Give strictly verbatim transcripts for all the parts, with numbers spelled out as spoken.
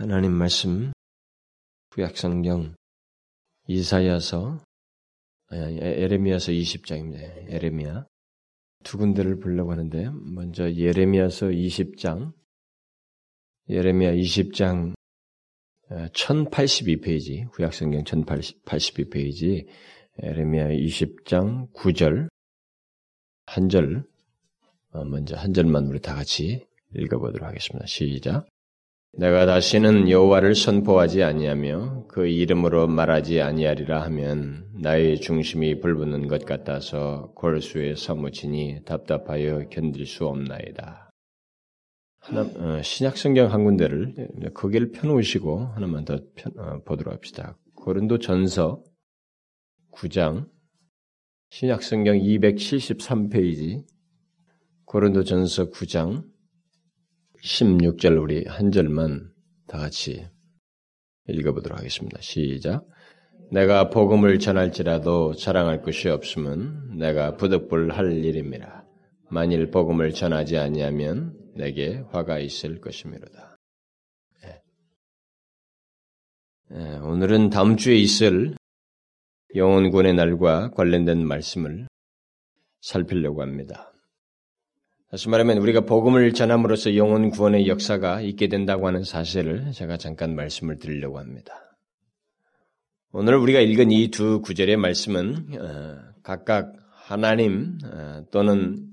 하나님 말씀 구약성경 이사야서 예레미야서 이십 장입니다. 예레미야 두 군데를 보려고 하는데 먼저 예레미야서 이십 장 예레미야 이십 장 천팔십이 페이지 구약성경 천팔십이 페이지 예레미야 이십 장 구 절 한 절 먼저 한 절만 우리 다 같이 읽어보도록 하겠습니다. 시작. 내가 다시는 여호와를 선포하지 아니하며 그 이름으로 말하지 아니하리라 하면 나의 중심이 불붙는 것 같아서 골수에 사무치니 답답하여 견딜 수 없나이다. 하나, 어, 신약성경 한 군데를 거기를 펴놓으시고 하나만 더 펴, 어, 보도록 합시다. 고린도전서 구 장 신약성경 이백칠십삼 페이지 고린도전서 구 장 십육 절 우리 한 절만 다 같이 읽어보도록 하겠습니다. 시작. 내가 복음을 전할지라도 자랑할 것이 없음은 내가 부득불할 일임이라. 만일 복음을 전하지 아니하면 내게 화가 있을 것이므로다. 네. 네, 오늘은 다음 주에 있을 영혼군의 날과 관련된 말씀을 살피려고 합니다. 다시 말하면 우리가 복음을 전함으로써 영혼 구원의 역사가 있게 된다고 하는 사실을 제가 잠깐 말씀을 드리려고 합니다. 오늘 우리가 읽은 이 두 구절의 말씀은 각각 하나님 또는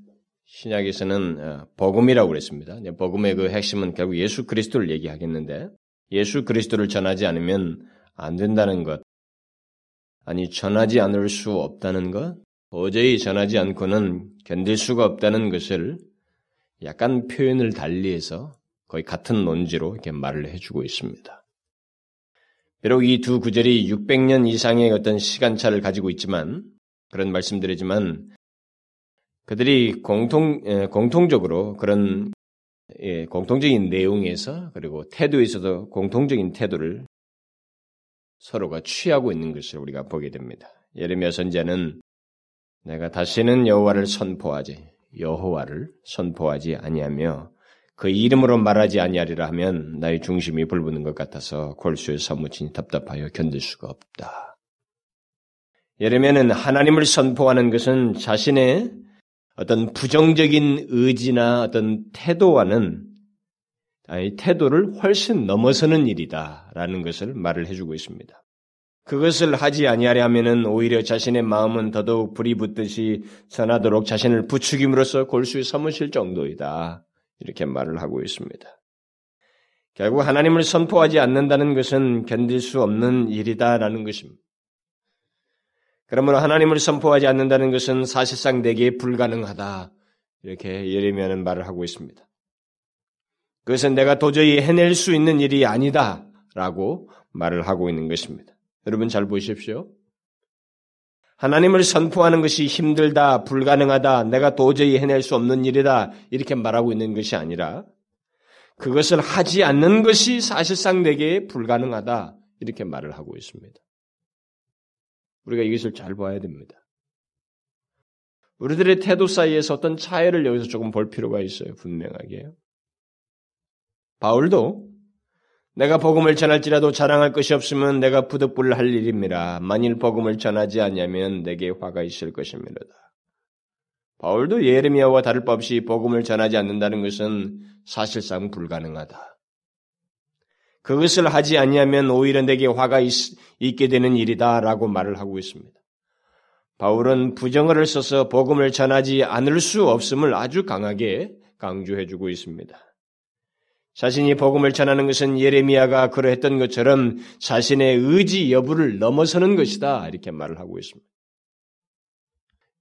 신약에서는 복음이라고 그랬습니다. 복음의 그 핵심은 결국 예수 그리스도를 얘기하겠는데 예수 그리스도를 전하지 않으면 안 된다는 것, 아니 전하지 않을 수 없다는 것, 도저히 전하지 않고는 견딜 수가 없다는 것을 약간 표현을 달리해서 거의 같은 논지로 이렇게 말을 해주고 있습니다. 비록 이 두 구절이 육백 년 이상의 어떤 시간차를 가지고 있지만 그런 말씀들이지만 그들이 공통 에, 공통적으로 그런 예, 공통적인 내용에서 그리고 태도에서도 공통적인 태도를 서로가 취하고 있는 것을 우리가 보게 됩니다. 예레미야 선지자는 내가 다시는 여호와를 선포하지 여호와를 선포하지 아니하며 그 이름으로 말하지 아니하리라 하면 나의 중심이 불붙는 것 같아서 골수에 사무치니 답답하여 견딜 수가 없다. 예레미야는 하나님을 선포하는 것은 자신의 어떤 부정적인 의지나 어떤 태도와는 아니 태도를 훨씬 넘어서는 일이다라는 것을 말을 해주고 있습니다. 그것을 하지 아니하려 하면은 오히려 자신의 마음은 더더욱 불이 붙듯이 전하도록 자신을 부추김으로써 골수에 사무칠 정도이다. 이렇게 말을 하고 있습니다. 결국 하나님을 선포하지 않는다는 것은 견딜 수 없는 일이다라는 것입니다. 그러므로 하나님을 선포하지 않는다는 것은 사실상 내게 불가능하다. 이렇게 예레미야는 말을 하고 있습니다. 그것은 내가 도저히 해낼 수 있는 일이 아니다라고 말을 하고 있는 것입니다. 여러분 잘 보십시오. 하나님을 선포하는 것이 힘들다, 불가능하다, 내가 도저히 해낼 수 없는 일이다 이렇게 말하고 있는 것이 아니라 그것을 하지 않는 것이 사실상 내게 불가능하다 이렇게 말을 하고 있습니다. 우리가 이것을 잘 봐야 됩니다. 우리들의 태도 사이에서 어떤 차이를 여기서 조금 볼 필요가 있어요. 분명하게. 바울도 내가 복음을 전할지라도 자랑할 것이 없으면 내가 부득불할 일입니다. 만일 복음을 전하지 않으면 내게 화가 있을 것이므로다. 바울도 예레미야와 다를 바 없이 복음을 전하지 않는다는 것은 사실상 불가능하다. 그것을 하지 아니하면 오히려 내게 화가 있, 있게 되는 일이다라고 말을 하고 있습니다. 바울은 부정어를 써서 복음을 전하지 않을 수 없음을 아주 강하게 강조해주고 있습니다. 자신이 복음을 전하는 것은 예레미야가 그러했던 것처럼 자신의 의지 여부를 넘어서는 것이다. 이렇게 말을 하고 있습니다.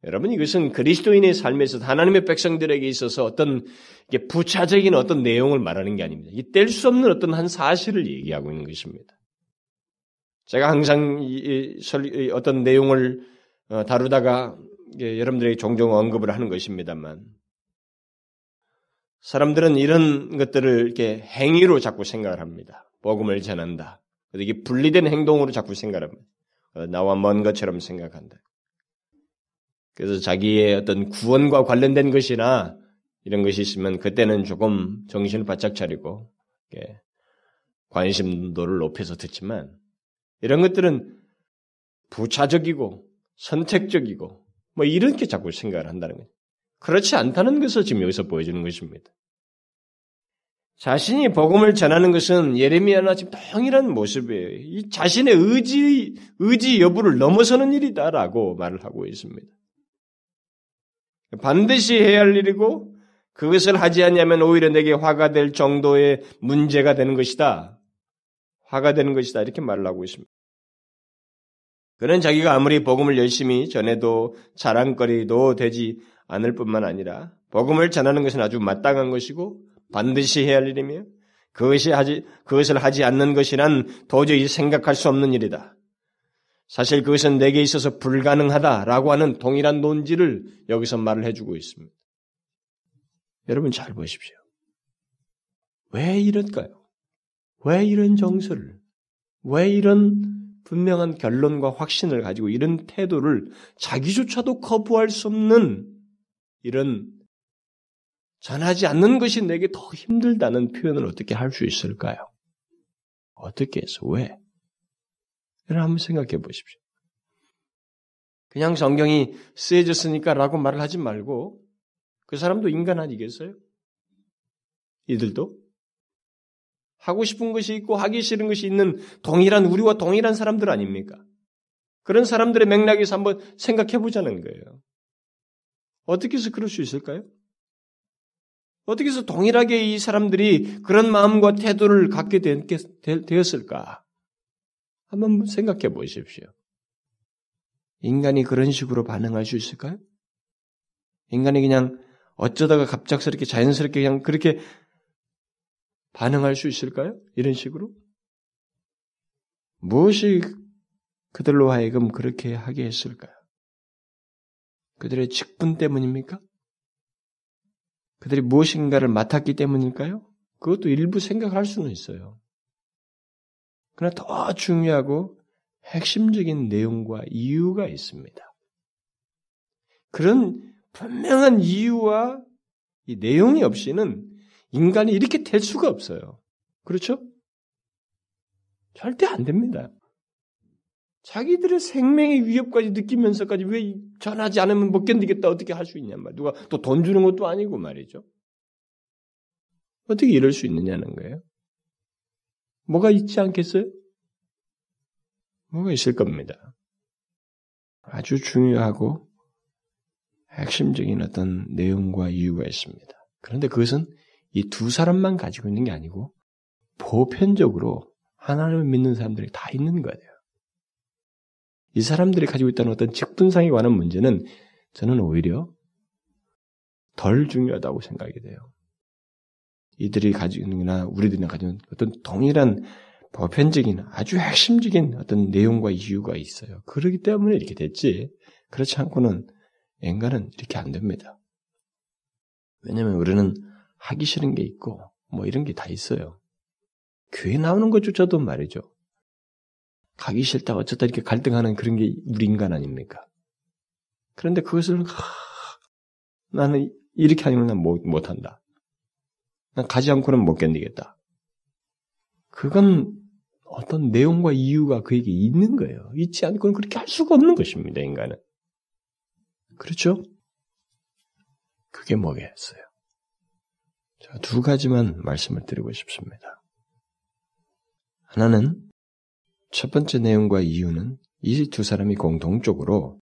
여러분 이것은 그리스도인의 삶에서 하나님의 백성들에게 있어서 어떤 부차적인 어떤 내용을 말하는 게 아닙니다. 이 뗄 수 없는 어떤 한 사실을 얘기하고 있는 것입니다. 제가 항상 이, 이, 어떤 내용을 다루다가 여러분들에게 종종 언급을 하는 것입니다만 사람들은 이런 것들을 이렇게 행위로 자꾸 생각을 합니다. 복음을 전한다. 이게 분리된 행동으로 자꾸 생각합니다. 나와 먼 것처럼 생각한다. 그래서 자기의 어떤 구원과 관련된 것이나 이런 것이 있으면 그때는 조금 정신을 바짝 차리고 관심도를 높여서 듣지만 이런 것들은 부차적이고 선택적이고 뭐 이렇게 자꾸 생각을 한다는 거예요. 그렇지 않다는 것을 지금 여기서 보여주는 것입니다. 자신이 복음을 전하는 것은 예레미야나 지금 동일한 모습이에요. 이 자신의 의지, 의지 여부를 넘어서는 일이다라고 말을 하고 있습니다. 반드시 해야 할 일이고 그것을 하지 않으면 오히려 내게 화가 될 정도의 문제가 되는 것이다. 화가 되는 것이다. 이렇게 말을 하고 있습니다. 그는 자기가 아무리 복음을 열심히 전해도 자랑거리도 되지 않을 뿐만 아니라 복음을 전하는 것은 아주 마땅한 것이고 반드시 해야 할 일이며 그것이 하지, 그것을 하지 않는 것이란 도저히 생각할 수 없는 일이다. 사실 그것은 내게 있어서 불가능하다라고 하는 동일한 논지를 여기서 말을 해주고 있습니다. 여러분 잘 보십시오. 왜 이럴까요? 왜 이런 정서를, 왜 이런 분명한 결론과 확신을 가지고 이런 태도를 자기조차도 거부할 수 없는 이런 전하지 않는 것이 내게 더 힘들다는 표현을 어떻게 할 수 있을까요? 어떻게 해서 왜? 이걸 한번 생각해 보십시오. 그냥 성경이 쓰여졌으니까 라고 말을 하지 말고 그 사람도 인간 아니겠어요? 이들도? 하고 싶은 것이 있고 하기 싫은 것이 있는 동일한 우리와 동일한 사람들 아닙니까? 그런 사람들의 맥락에서 한번 생각해 보자는 거예요. 어떻게 해서 그럴 수 있을까요? 어떻게 해서 동일하게 이 사람들이 그런 마음과 태도를 갖게 되었을까? 한번 생각해 보십시오. 인간이 그런 식으로 반응할 수 있을까요? 인간이 그냥 어쩌다가 갑작스럽게 자연스럽게 그냥 그렇게 반응할 수 있을까요? 이런 식으로? 무엇이 그들로 하여금 그렇게 하게 했을까요? 그들의 직분 때문입니까? 그들이 무엇인가를 맡았기 때문일까요? 그것도 일부 생각할 수는 있어요. 그러나 더 중요하고 핵심적인 내용과 이유가 있습니다. 그런 분명한 이유와 이 내용이 없이는 인간이 이렇게 될 수가 없어요. 그렇죠? 절대 안 됩니다. 자기들의 생명의 위협까지 느끼면서까지 왜 전하지 않으면 못 견디겠다 어떻게 할 수 있냔 말이에요. 누가 또 돈 주는 것도 아니고 말이죠. 어떻게 이럴 수 있느냐는 거예요. 뭐가 있지 않겠어요? 뭐가 있을 겁니다. 아주 중요하고 핵심적인 어떤 내용과 이유가 있습니다. 그런데 그것은 이 두 사람만 가지고 있는 게 아니고 보편적으로 하나님을 믿는 사람들이 다 있는 거예요. 이 사람들이 가지고 있다는 어떤 직분상에 관한 문제는 저는 오히려 덜 중요하다고 생각이 돼요. 이들이 가지고 있는나 우리들이나 가지고 있는 어떤 동일한 보편적인 아주 핵심적인 어떤 내용과 이유가 있어요. 그렇기 때문에 이렇게 됐지 그렇지 않고는 인간은 이렇게 안 됩니다. 왜냐하면 우리는 하기 싫은 게 있고 뭐 이런 게 다 있어요. 교회 나오는 것조차도 말이죠. 가기 싫다 어쩌다 이렇게 갈등하는 그런 게 우리 인간 아닙니까? 그런데 그것을 하, 나는 이렇게 아니면 난 못, 못한다. 난 가지 않고는 못 견디겠다. 그건 어떤 내용과 이유가 그에게 있는 거예요. 있지 않고는 그렇게 할 수가 없는 것입니다. 인간은. 그렇죠? 그게 뭐겠어요? 제가 두 가지만 말씀을 드리고 싶습니다. 하나는 첫 번째 내용과 이유는 이 두 사람이 공동적으로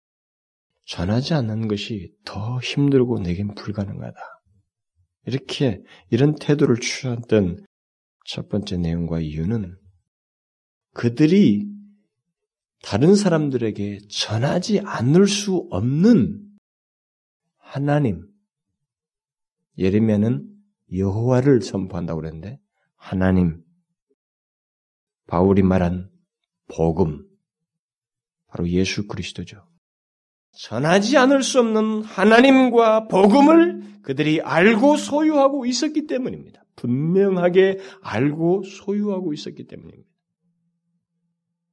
전하지 않는 것이 더 힘들고 내겐 불가능하다. 이렇게 이런 태도를 취했던 첫 번째 내용과 이유는 그들이 다른 사람들에게 전하지 않을 수 없는 하나님, 예레미야는 여호와를 선포한다고 그랬는데 하나님, 바울이 말한 복음, 바로 예수 그리스도죠. 전하지 않을 수 없는 하나님과 복음을 그들이 알고 소유하고 있었기 때문입니다. 분명하게 알고 소유하고 있었기 때문입니다.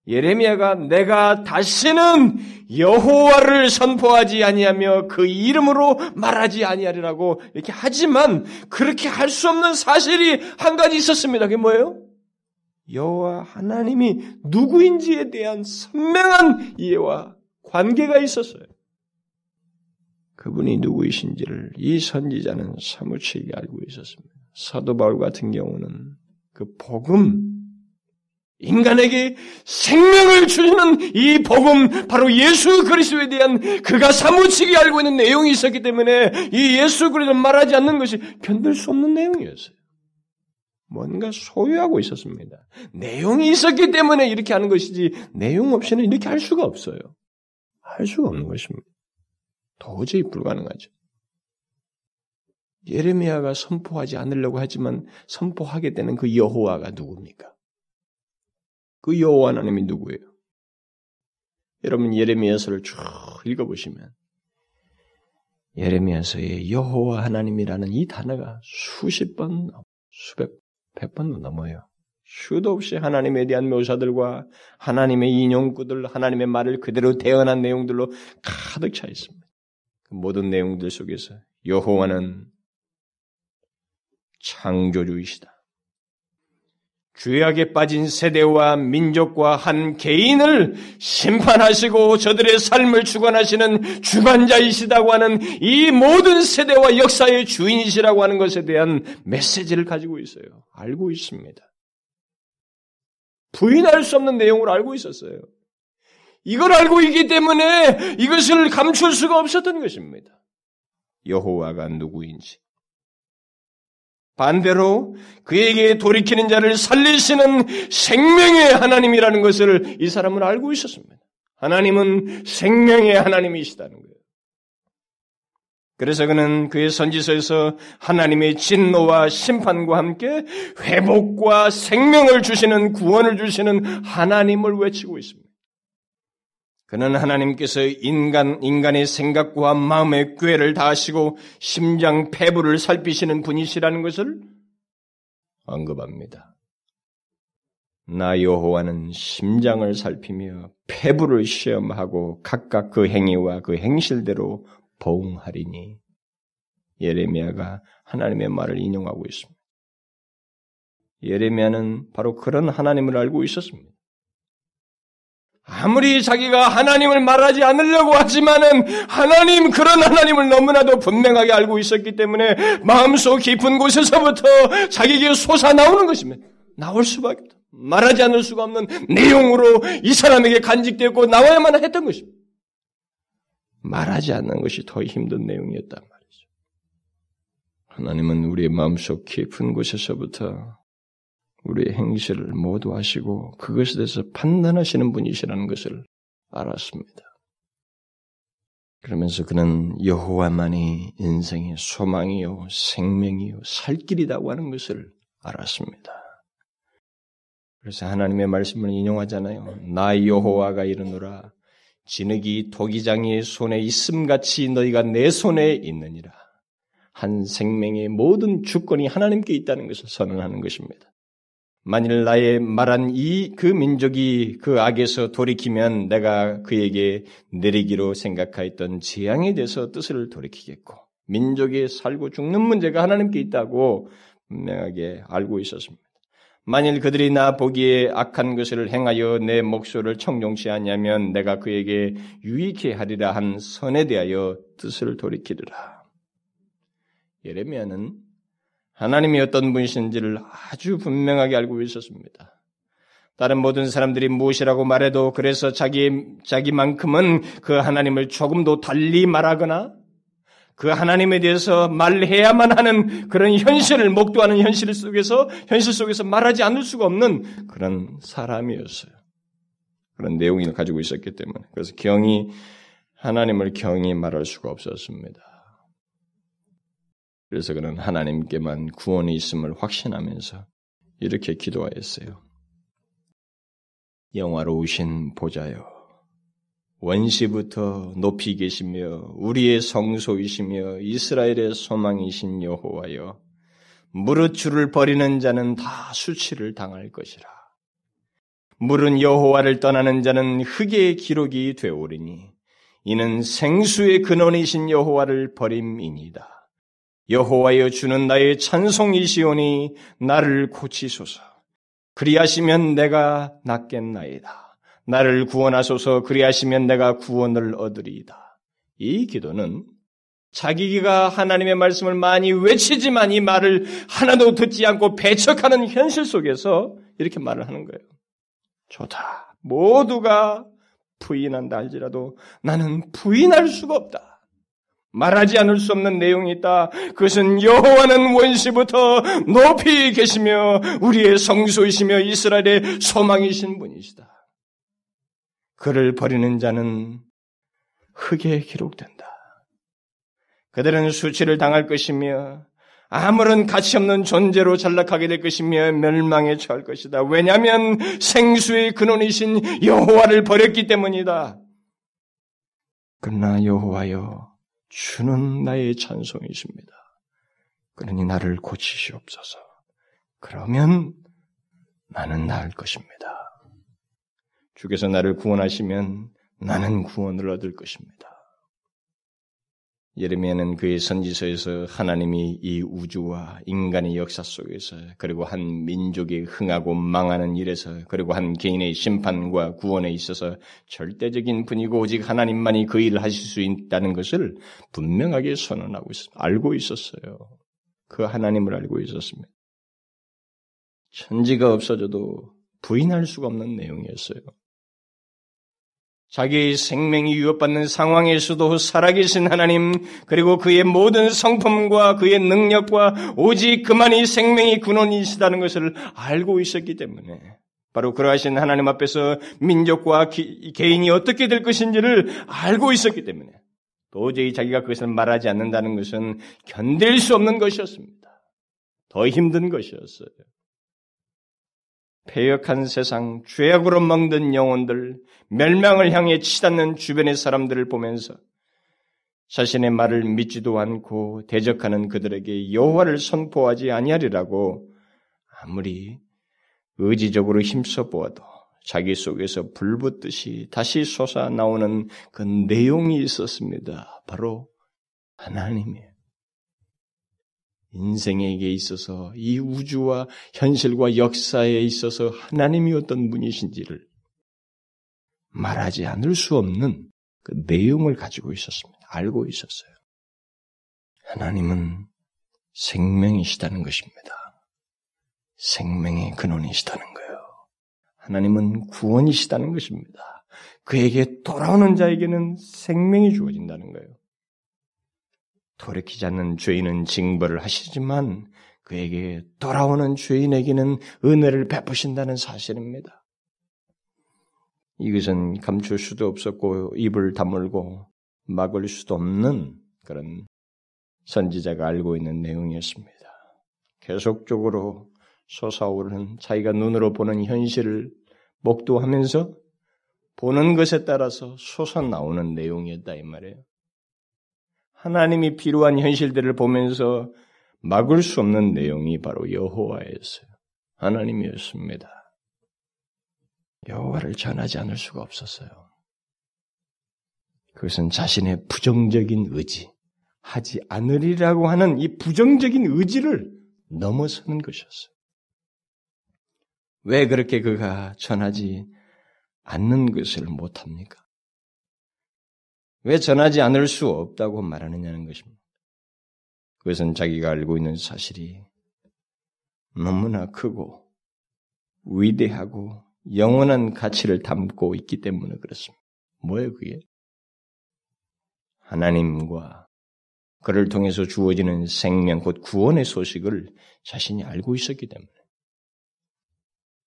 예레미야가 내가 다시는 여호와를 선포하지 아니하며 그 이름으로 말하지 아니하리라고 이렇게 하지만 그렇게 할 수 없는 사실이 한 가지 있었습니다. 그게 뭐예요? 여호와 하나님이 누구인지에 대한 선명한 이해와 관계가 있었어요. 그분이 누구이신지를 이 선지자는 사무치게 알고 있었습니다. 사도 바울 같은 경우는 그 복음, 인간에게 생명을 주시는 이 복음, 바로 예수 그리스도에 대한 그가 사무치게 알고 있는 내용이 있었기 때문에 이 예수 그리스도를 말하지 않는 것이 견딜 수 없는 내용이었어요. 뭔가 소유하고 있었습니다. 내용이 있었기 때문에 이렇게 하는 것이지 내용 없이는 이렇게 할 수가 없어요. 할 수가 없는 것입니다. 도저히 불가능하죠. 예레미야가 선포하지 않으려고 하지만 선포하게 되는 그 여호와가 누굽니까? 그 여호와 하나님이 누구예요? 여러분 예레미야서를 쭉 읽어보시면 예레미야서의 여호와 하나님이라는 이 단어가 수십 번, 수백, 백 번도 넘어요. 수도 없이 하나님에 대한 묘사들과 하나님의 인용구들, 하나님의 말을 그대로 대언한 내용들로 가득 차 있습니다. 그 모든 내용들 속에서 여호와는 창조주이시다. 죄악에 빠진 세대와 민족과 한 개인을 심판하시고 저들의 삶을 주관하시는 주관자이시다고 하는 이 모든 세대와 역사의 주인이시라고 하는 것에 대한 메시지를 가지고 있어요. 알고 있습니다. 부인할 수 없는 내용을 알고 있었어요. 이걸 알고 있기 때문에 이것을 감출 수가 없었던 것입니다. 여호와가 누구인지. 반대로 그에게 돌이키는 자를 살리시는 생명의 하나님이라는 것을 이 사람은 알고 있었습니다. 하나님은 생명의 하나님이시다는 거예요. 그래서 그는 그의 선지서에서 하나님의 진노와 심판과 함께 회복과 생명을 주시는 구원을 주시는 하나님을 외치고 있습니다. 그는 하나님께서 인간, 인간의 생각과 마음의 꾀를 다하시고 심장 폐부를 살피시는 분이시라는 것을 언급합니다. 나 여호와는 심장을 살피며 폐부를 시험하고 각각 그 행위와 그 행실대로 보응하리니 예레미야가 하나님의 말을 인용하고 있습니다. 예레미야는 바로 그런 하나님을 알고 있었습니다. 아무리 자기가 하나님을 말하지 않으려고 하지만은 하나님, 그런 하나님을 너무나도 분명하게 알고 있었기 때문에 마음속 깊은 곳에서부터 자기에게 솟아나오는 것입니다. 나올 수밖에 없다. 말하지 않을 수가 없는 내용으로 이 사람에게 간직되었고 나와야만 했던 것입니다. 말하지 않는 것이 더 힘든 내용이었단 말이죠. 하나님은 우리의 마음속 깊은 곳에서부터 우리의 행실을 모두 아시고 그것에 대해서 판단하시는 분이시라는 것을 알았습니다. 그러면서 그는 여호와만이 인생의 소망이요 생명이요 살 길이라고 하는 것을 알았습니다. 그래서 하나님의 말씀을 인용하잖아요. 나 여호와가 이르노라 진흙이 도기장의 손에 있음같이 너희가 내 손에 있느니라. 한 생명의 모든 주권이 하나님께 있다는 것을 선언하는 것입니다. 만일 나의 말한 이 그 민족이 그 악에서 돌이키면 내가 그에게 내리기로 생각하였던 재앙에 대해서 뜻을 돌이키겠고 민족이 살고 죽는 문제가 하나님께 있다고 분명하게 알고 있었습니다. 만일 그들이 나 보기에 악한 것을 행하여 내 목소리를 청종치 않냐면 내가 그에게 유익히 하리라 한 선에 대하여 뜻을 돌이키리라. 예레미야는 하나님이 어떤 분이신지를 아주 분명하게 알고 있었습니다. 다른 모든 사람들이 무엇이라고 말해도 그래서 자기, 자기만큼은 그 하나님을 조금도 달리 말하거나 그 하나님에 대해서 말해야만 하는 그런 현실을 목도하는 현실 속에서, 현실 속에서 말하지 않을 수가 없는 그런 사람이었어요. 그런 내용을 가지고 있었기 때문에. 그래서 경히, 하나님을 경히 말할 수가 없었습니다. 그래서 그는 하나님께만 구원이 있음을 확신하면서 이렇게 기도하였어요. 영화로우신 보좌여, 원시부터 높이 계시며 우리의 성소이시며 이스라엘의 소망이신 여호와여, 무릇 주를 버리는 자는 다 수치를 당할 것이라. 무릇 여호와를 떠나는 자는 흙의 기록이 되오리니 이는 생수의 근원이신 여호와를 버림이니이다. 여호와여 주는 나의 찬송이시오니 나를 고치소서. 그리하시면 내가 낫겠나이다. 나를 구원하소서. 그리하시면 내가 구원을 얻으리이다. 이 기도는 자기가 하나님의 말씀을 많이 외치지만 이 말을 하나도 듣지 않고 배척하는 현실 속에서 이렇게 말을 하는 거예요. 좋다. 모두가 부인한다 할지라도 나는 부인할 수가 없다. 말하지 않을 수 없는 내용이 있다. 그것은 여호와는 원시부터 높이 계시며 우리의 성소이시며 이스라엘의 소망이신 분이시다. 그를 버리는 자는 흙에 기록된다. 그들은 수치를 당할 것이며 아무런 가치없는 존재로 전락하게 될 것이며 멸망에 처할 것이다. 왜냐하면 생수의 근원이신 여호와를 버렸기 때문이다. 그러나 여호와여 주는 나의 찬송이십니다. 그러니 나를 고치시옵소서. 그러면 나는 나을 것입니다. 주께서 나를 구원하시면 나는 구원을 얻을 것입니다. 예레미야는 그의 선지서에서 하나님이 이 우주와 인간의 역사 속에서 그리고 한 민족이 흥하고 망하는 일에서 그리고 한 개인의 심판과 구원에 있어서 절대적인 분이고 오직 하나님만이 그 일을 하실 수 있다는 것을 분명하게 선언하고 있었어요. 알고 있었어요. 그 하나님을 알고 있었습니다. 천지가 없어져도 부인할 수가 없는 내용이었어요. 자기의 생명이 위협받는 상황에서도 살아계신 하나님 그리고 그의 모든 성품과 그의 능력과 오직 그만이 생명의 근원이시다는 것을 알고 있었기 때문에 바로 그러하신 하나님 앞에서 민족과 기, 개인이 어떻게 될 것인지를 알고 있었기 때문에 도저히 자기가 그것을 말하지 않는다는 것은 견딜 수 없는 것이었습니다. 더 힘든 것이었어요. 패역한 세상, 죄악으로 멍든 영혼들, 멸망을 향해 치닫는 주변의 사람들을 보면서 자신의 말을 믿지도 않고 대적하는 그들에게 여호와를 선포하지 아니하리라고 아무리 의지적으로 힘써 보아도 자기 속에서 불붙듯이 다시 솟아나오는 그 내용이 있었습니다. 바로 하나님이에요. 인생에게 있어서 이 우주와 현실과 역사에 있어서 하나님이 어떤 분이신지를 말하지 않을 수 없는 그 내용을 가지고 있었습니다. 알고 있었어요. 하나님은 생명이시다는 것입니다. 생명의 근원이시다는 거예요. 하나님은 구원이시다는 것입니다. 그에게 돌아오는 자에게는 생명이 주어진다는 거예요. 돌이키지 않는 죄인은 징벌을 하시지만 그에게 돌아오는 죄인에게는 은혜를 베푸신다는 사실입니다. 이것은 감출 수도 없었고 입을 다물고 막을 수도 없는 그런 선지자가 알고 있는 내용이었습니다. 계속적으로 솟아오르는 자기가 눈으로 보는 현실을 목도하면서 보는 것에 따라서 솟아나오는 내용이었다 이 말이에요. 하나님이 필요한 현실들을 보면서 막을 수 없는 내용이 바로 여호와였어요. 하나님이었습니다. 여호와를 전하지 않을 수가 없었어요. 그것은 자신의 부정적인 의지, 하지 않으리라고 하는 이 부정적인 의지를 넘어서는 것이었어요. 왜 그렇게 그가 전하지 않는 것을 못합니까? 왜 전하지 않을 수 없다고 말하느냐는 것입니다. 그것은 자기가 알고 있는 사실이 너무나 크고 위대하고 영원한 가치를 담고 있기 때문에 그렇습니다. 뭐예요 그게? 하나님과 그를 통해서 주어지는 생명, 곧 구원의 소식을 자신이 알고 있었기 때문에.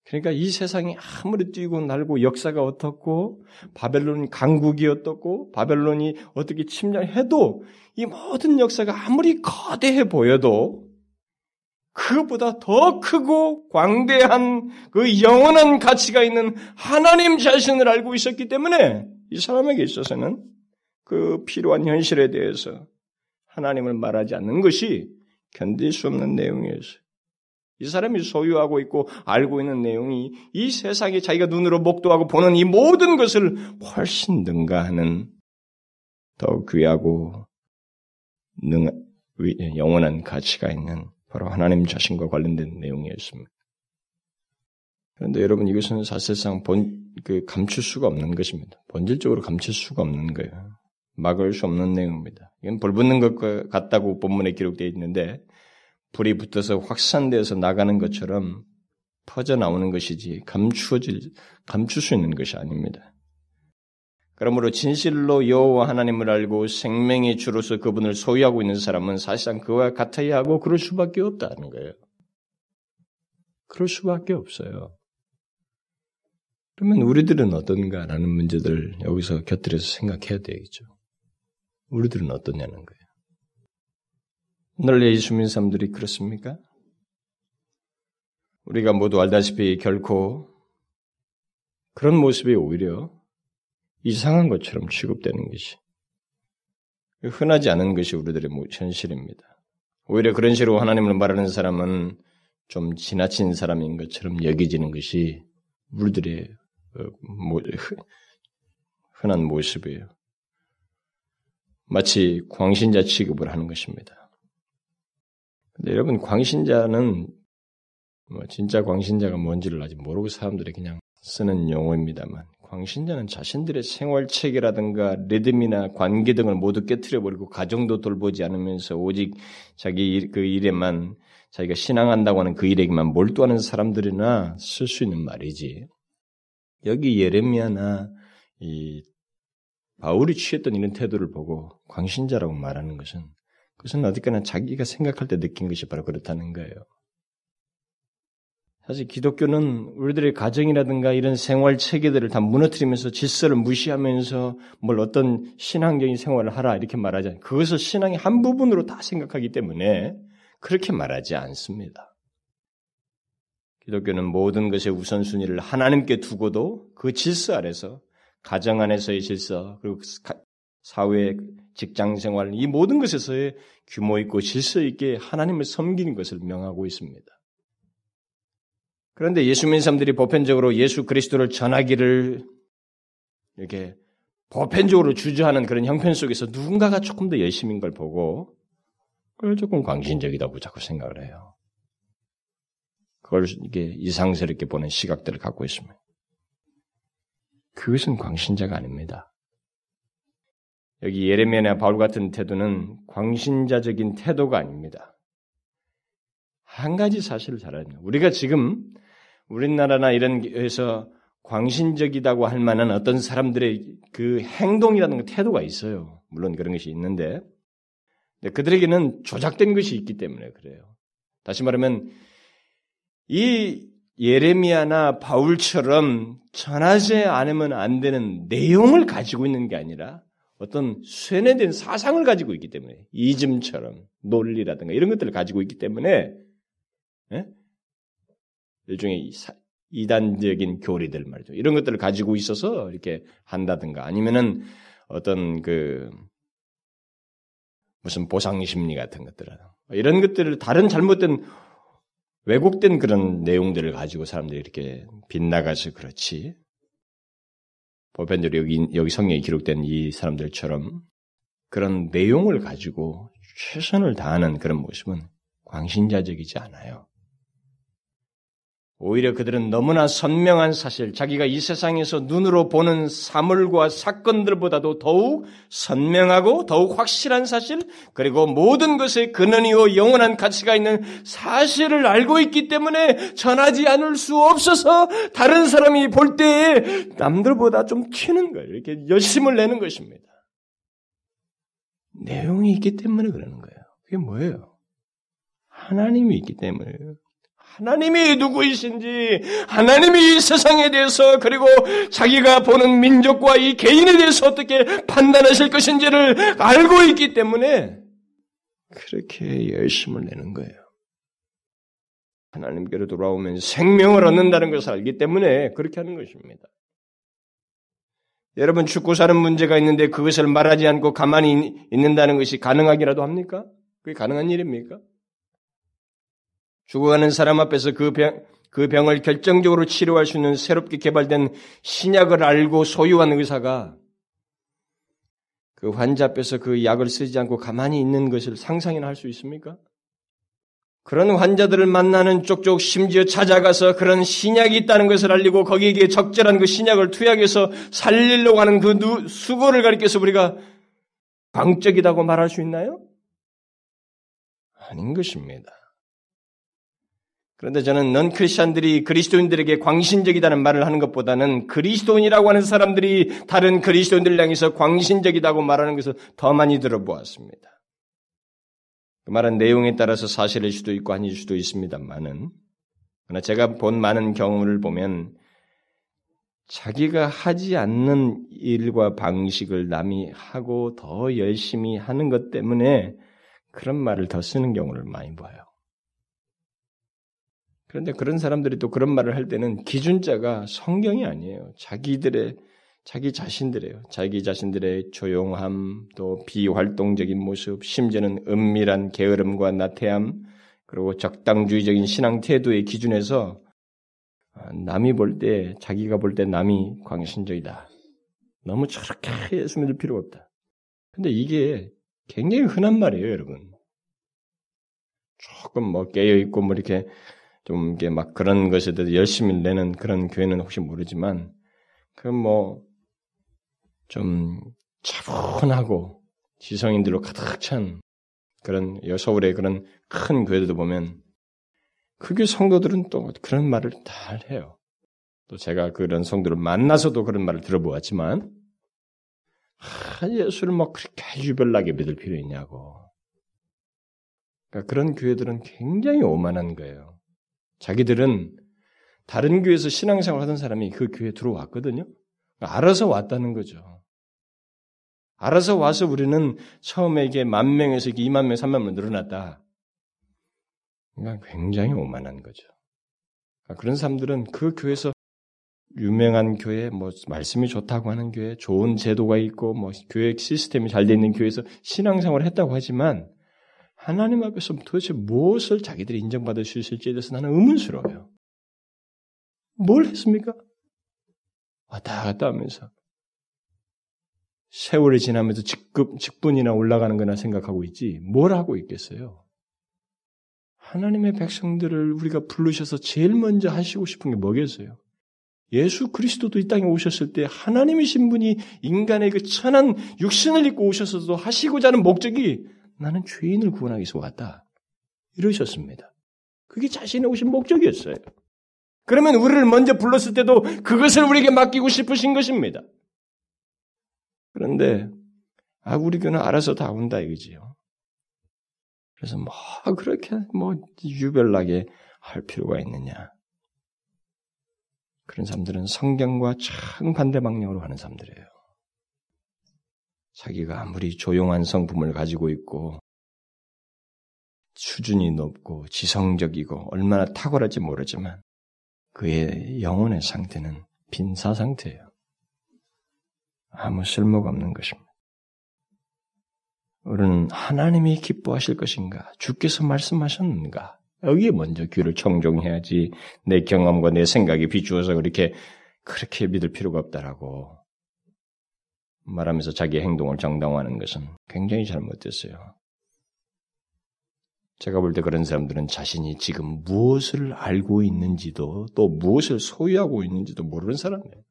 그러니까 이 세상이 아무리 뛰고 날고 역사가 어떻고 바벨론 강국이 어떻고 바벨론이 어떻게 침략해도 이 모든 역사가 아무리 거대해 보여도 그것보다 더 크고 광대한 그 영원한 가치가 있는 하나님 자신을 알고 있었기 때문에 이 사람에게 있어서는 그 필요한 현실에 대해서 하나님을 말하지 않는 것이 견딜 수 없는 내용이었어요. 이 사람이 소유하고 있고 알고 있는 내용이 이 세상에 자기가 눈으로 목도하고 보는 이 모든 것을 훨씬 능가하는 더 귀하고 능, 영원한 가치가 있는 바로 하나님 자신과 관련된 내용이었습니다. 그런데 여러분 이것은 사실상 본, 그 감출 수가 없는 것입니다. 본질적으로 감출 수가 없는 거예요. 막을 수 없는 내용입니다. 이건 불 붙는 것과 같다고 본문에 기록되어 있는데 불이 붙어서 확산되어서 나가는 것처럼 퍼져나오는 것이지 감추어질, 감출 수 있는 것이 아닙니다. 그러므로 진실로 여호와 하나님을 알고 생명의 주로서 그분을 소유하고 있는 사람은 사실상 그와 같아야 하고 그럴 수밖에 없다는 거예요. 그럴 수밖에 없어요. 그러면 우리들은 어떤가라는 문제들 여기서 곁들여서 생각해야 되겠죠. 우리들은 어떠냐는 거예요. 오늘 예수 믿는 사람들이 그렇습니까? 우리가 모두 알다시피 결코 그런 모습이 오히려 이상한 것처럼 취급되는 것이 흔하지 않은 것이 우리들의 현실입니다. 오히려 그런 식으로 하나님을 말하는 사람은 좀 지나친 사람인 것처럼 여겨지는 것이 우리들의 흔한 모습이에요. 마치 광신자 취급을 하는 것입니다. 근데 여러분 광신자는 뭐 진짜 광신자가 뭔지를 아직 모르고 사람들이 그냥 쓰는 용어입니다만 광신자는 자신들의 생활체계라든가 리듬이나 관계 등을 모두 깨트려버리고 가정도 돌보지 않으면서 오직 자기 일, 그 일에만 자기가 신앙한다고 하는 그 일에만 몰두하는 사람들이나 쓸 수 있는 말이지. 여기 예레미야나 이 바울이 취했던 이런 태도를 보고 광신자라고 말하는 것은 그것은 어디까지나 자기가 생각할 때 느낀 것이 바로 그렇다는 거예요. 사실 기독교는 우리들의 가정이라든가 이런 생활 체계들을 다 무너뜨리면서 질서를 무시하면서 뭘 어떤 신앙적인 생활을 하라 이렇게 말하지 않아요. 그것을 신앙의 한 부분으로 다 생각하기 때문에 그렇게 말하지 않습니다. 기독교는 모든 것의 우선순위를 하나님께 두고도 그 질서 아래서 가정 안에서의 질서 그리고 사회, 직장 생활 이 모든 것에서의 규모 있고 질서 있게 하나님을 섬기는 것을 명하고 있습니다. 그런데 예수 믿는 사람들이 보편적으로 예수 그리스도를 전하기를 이렇게 보편적으로 주저하는 그런 형편 속에서 누군가가 조금 더 열심인 걸 보고 그걸 조금 광신적이다고 자꾸 생각을 해요. 그걸 이게 이상스럽게 보는 시각들을 갖고 있습니다. 그것은 광신자가 아닙니다. 여기 예레미야나 바울 같은 태도는 광신자적인 태도가 아닙니다. 한 가지 사실을 잘 알아야 합니다. 우리가 지금 우리나라나 이런 데서 광신적이라고 할 만한 어떤 사람들의 그 행동이라는 태도가 있어요. 물론 그런 것이 있는데 근데 그들에게는 조작된 것이 있기 때문에 그래요. 다시 말하면 이 예레미야나 바울처럼 전하지 않으면 안 되는 내용을 가지고 있는 게 아니라 어떤 쇠뇌된 사상을 가지고 있기 때문에 이즘처럼 논리라든가 이런 것들을 가지고 있기 때문에 예? 일종의 이단적인 교리들 말이죠. 이런 것들을 가지고 있어서 이렇게 한다든가 아니면은 어떤 그 무슨 보상 심리 같은 것들 이런 것들을 다른 잘못된 왜곡된 그런 내용들을 가지고 사람들이 이렇게 빗나가서 그렇지 보편적으로 여기, 여기 성경에 기록된 이 사람들처럼 그런 내용을 가지고 최선을 다하는 그런 모습은 광신자적이지 않아요. 오히려 그들은 너무나 선명한 사실, 자기가 이 세상에서 눈으로 보는 사물과 사건들보다도 더욱 선명하고 더욱 확실한 사실, 그리고 모든 것의 근원이요 영원한 가치가 있는 사실을 알고 있기 때문에 전하지 않을 수 없어서 다른 사람이 볼 때에 남들보다 좀 튀는 거예요. 이렇게 열심을 내는 것입니다. 내용이 있기 때문에 그러는 거예요. 그게 뭐예요? 하나님이 있기 때문이에요. 하나님이 누구이신지, 하나님이 이 세상에 대해서 그리고 자기가 보는 민족과 이 개인에 대해서 어떻게 판단하실 것인지를 알고 있기 때문에 그렇게 열심을 내는 거예요. 하나님께로 돌아오면 생명을 얻는다는 것을 알기 때문에 그렇게 하는 것입니다. 여러분 죽고 사는 문제가 있는데 그것을 말하지 않고 가만히 있는다는 것이 가능하기라도 합니까? 그게 가능한 일입니까? 죽어가는 사람 앞에서 그, 병, 그 병을 결정적으로 치료할 수 있는 새롭게 개발된 신약을 알고 소유한 의사가 그 환자 앞에서 그 약을 쓰지 않고 가만히 있는 것을 상상이나 할 수 있습니까? 그런 환자들을 만나는 쪽쪽 심지어 찾아가서 그런 신약이 있다는 것을 알리고 거기에 적절한 그 신약을 투약해서 살리려고 하는 그 누, 수고를 가리켜서 우리가 광적이라고 말할 수 있나요? 아닌 것입니다. 그런데 저는 넌 크리스찬들이 그리스도인들에게 광신적이라는 말을 하는 것보다는 그리스도인이라고 하는 사람들이 다른 그리스도인들을 향해서 광신적이라고 말하는 것을 더 많이 들어보았습니다. 그 말은 내용에 따라서 사실일 수도 있고 아닐 수도 있습니다만은, 그러나 제가 본 많은 경우를 보면 자기가 하지 않는 일과 방식을 남이 하고 더 열심히 하는 것 때문에 그런 말을 더 쓰는 경우를 많이 봐요. 그런데 그런 사람들이 또 그런 말을 할 때는 기준자가 성경이 아니에요. 자기들의, 자기 자신들이에요. 자기 자신들의 조용함, 또 비활동적인 모습, 심지어는 은밀한 게으름과 나태함, 그리고 적당주의적인 신앙 태도의 기준에서 남이 볼 때, 자기가 볼 때 남이 광신적이다. 너무 저렇게 예수님을 필요 없다. 근데 이게 굉장히 흔한 말이에요, 여러분. 조금 뭐 깨어있고 뭐 이렇게 좀, 이게 막 그런 것에 대해서 열심히 내는 그런 교회는 혹시 모르지만, 그 뭐, 좀 차분하고 지성인들로 가득 찬 그런 서울의 그런 큰 교회들도 보면, 그게 성도들은 또 그런 말을 잘 해요. 또 제가 그런 성도를 만나서도 그런 말을 들어보았지만, 아, 예수를 막 그렇게 유별나게 믿을 필요 있냐고. 그러니까 그런 교회들은 굉장히 오만한 거예요. 자기들은 다른 교회에서 신앙생활 하던 사람이 그 교회에 들어왔거든요. 알아서 왔다는 거죠. 알아서 와서 우리는 처음에 이게 만 명에서 이게 이만 명, 삼만 명 늘어났다. 그러니까 굉장히 오만한 거죠. 그러니까 그런 사람들은 그 교회에서 유명한 교회, 뭐 말씀이 좋다고 하는 교회, 좋은 제도가 있고 뭐 교육 시스템이 잘 돼 있는 교회에서 신앙생활을 했다고 하지만 하나님 앞에서 도대체 무엇을 자기들이 인정받을 수 있을지에 대해서 나는 의문스러워요. 뭘 했습니까? 왔다 갔다 하면서. 세월이 지나면서 직급, 직분이나 올라가는 거나 생각하고 있지, 뭘 하고 있겠어요? 하나님의 백성들을 우리가 부르셔서 제일 먼저 하시고 싶은 게 뭐겠어요? 예수 그리스도도 이 땅에 오셨을 때 하나님이신 분이 인간의 그 천한 육신을 입고 오셔서도 하시고자 하는 목적이 나는 죄인을 구원하기 위해서 왔다. 이러셨습니다. 그게 자신의 오신 목적이었어요. 그러면 우리를 먼저 불렀을 때도 그것을 우리에게 맡기고 싶으신 것입니다. 그런데 아 우리 교는 알아서 다 온다 이거지요. 그래서 뭐 그렇게 뭐 유별나게 할 필요가 있느냐. 그런 사람들은 성경과 정반대 방향으로 가는 사람들이에요. 자기가 아무리 조용한 성품을 가지고 있고 수준이 높고 지성적이고 얼마나 탁월할지 모르지만 그의 영혼의 상태는 빈사 상태예요. 아무 쓸모가 없는 것입니다. 우리는 하나님이 기뻐하실 것인가? 주께서 말씀하셨는가? 여기에 먼저 귀를 청종해야지 내 경험과 내 생각에 비추어서 그렇게 그렇게 믿을 필요가 없다라고 말하면서 자기 행동을 정당화하는 것은 굉장히 잘못됐어요. 제가 볼 때 그런 사람들은 자신이 지금 무엇을 알고 있는지도 또 무엇을 소유하고 있는지도 모르는 사람이에요.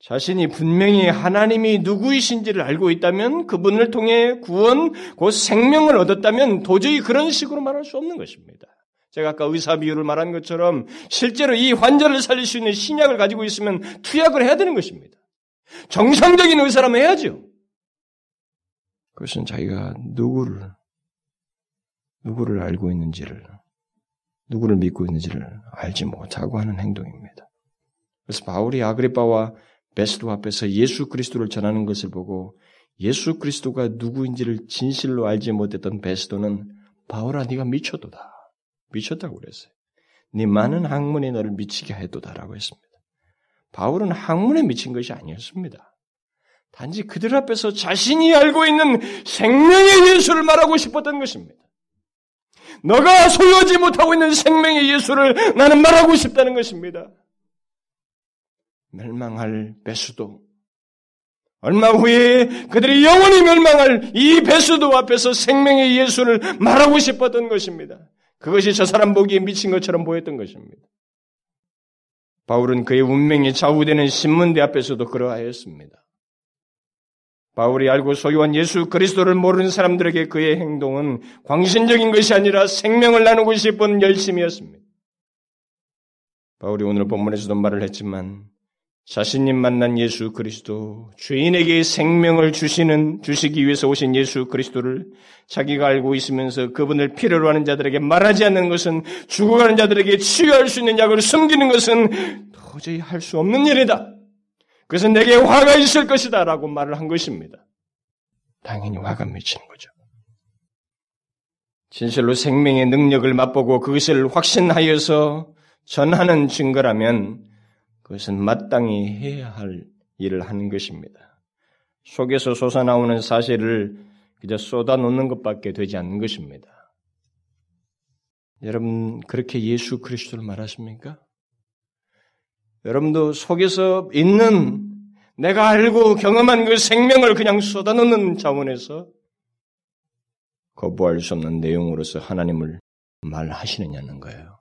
자신이 분명히 하나님이 누구이신지를 알고 있다면 그분을 통해 구원, 곧 생명을 얻었다면 도저히 그런 식으로 말할 수 없는 것입니다. 제가 아까 의사 비유를 말한 것처럼 실제로 이 환자를 살릴 수 있는 신약을 가지고 있으면 투약을 해야 되는 것입니다. 정상적인 의사라면 해야죠. 그것은 자기가 누구를, 누구를 알고 있는지를, 누구를 믿고 있는지를 알지 못하고 하는 행동입니다. 그래서 바울이 아그리빠와 베스도 앞에서 예수 그리스도를 전하는 것을 보고 예수 그리스도가 누구인지를 진실로 알지 못했던 베스도는 바울아 네가 미쳤도다. 미쳤다고 그랬어요. 네 많은 학문이 너를 미치게 하였도다라고 했습니다. 바울은 학문에 미친 것이 아니었습니다. 단지 그들 앞에서 자신이 알고 있는 생명의 예수를 말하고 싶었던 것입니다. 너가 소유하지 못하고 있는 생명의 예수를 나는 말하고 싶다는 것입니다. 멸망할 베스도, 얼마 후에 그들이 영원히 멸망할 이 배수도 앞에서 생명의 예수를 말하고 싶었던 것입니다. 그것이 저 사람 보기에 미친 것처럼 보였던 것입니다. 바울은 그의 운명이 좌우되는 신문대 앞에서도 그러하였습니다. 바울이 알고 소유한 예수 그리스도를 모르는 사람들에게 그의 행동은 광신적인 것이 아니라 생명을 나누고 싶은 열심이었습니다. 바울이 오늘 본문에서도 말을 했지만 자신이 만난 예수 그리스도, 죄인에게 생명을 주시는, 주시기 위해서 오신 예수 그리스도를 자기가 알고 있으면서 그분을 필요로 하는 자들에게 말하지 않는 것은, 죽어가는 자들에게 치유할 수 있는 약을 숨기는 것은 도저히 할 수 없는 일이다. 그래서 내게 화가 있을 것이다 라고 말을 한 것입니다. 당연히 화가 미치는 거죠. 진실로 생명의 능력을 맛보고 그것을 확신하여서 전하는 증거라면 그것은 마땅히 해야 할 일을 하는 것입니다. 속에서 솟아나오는 사실을 그저 쏟아놓는 것밖에 되지 않는 것입니다. 여러분, 그렇게 예수 그리스도를 말하십니까? 여러분도 속에서 있는 내가 알고 경험한 그 생명을 그냥 쏟아놓는 자원에서 거부할 수 없는 내용으로서 하나님을 말하시느냐는 거예요.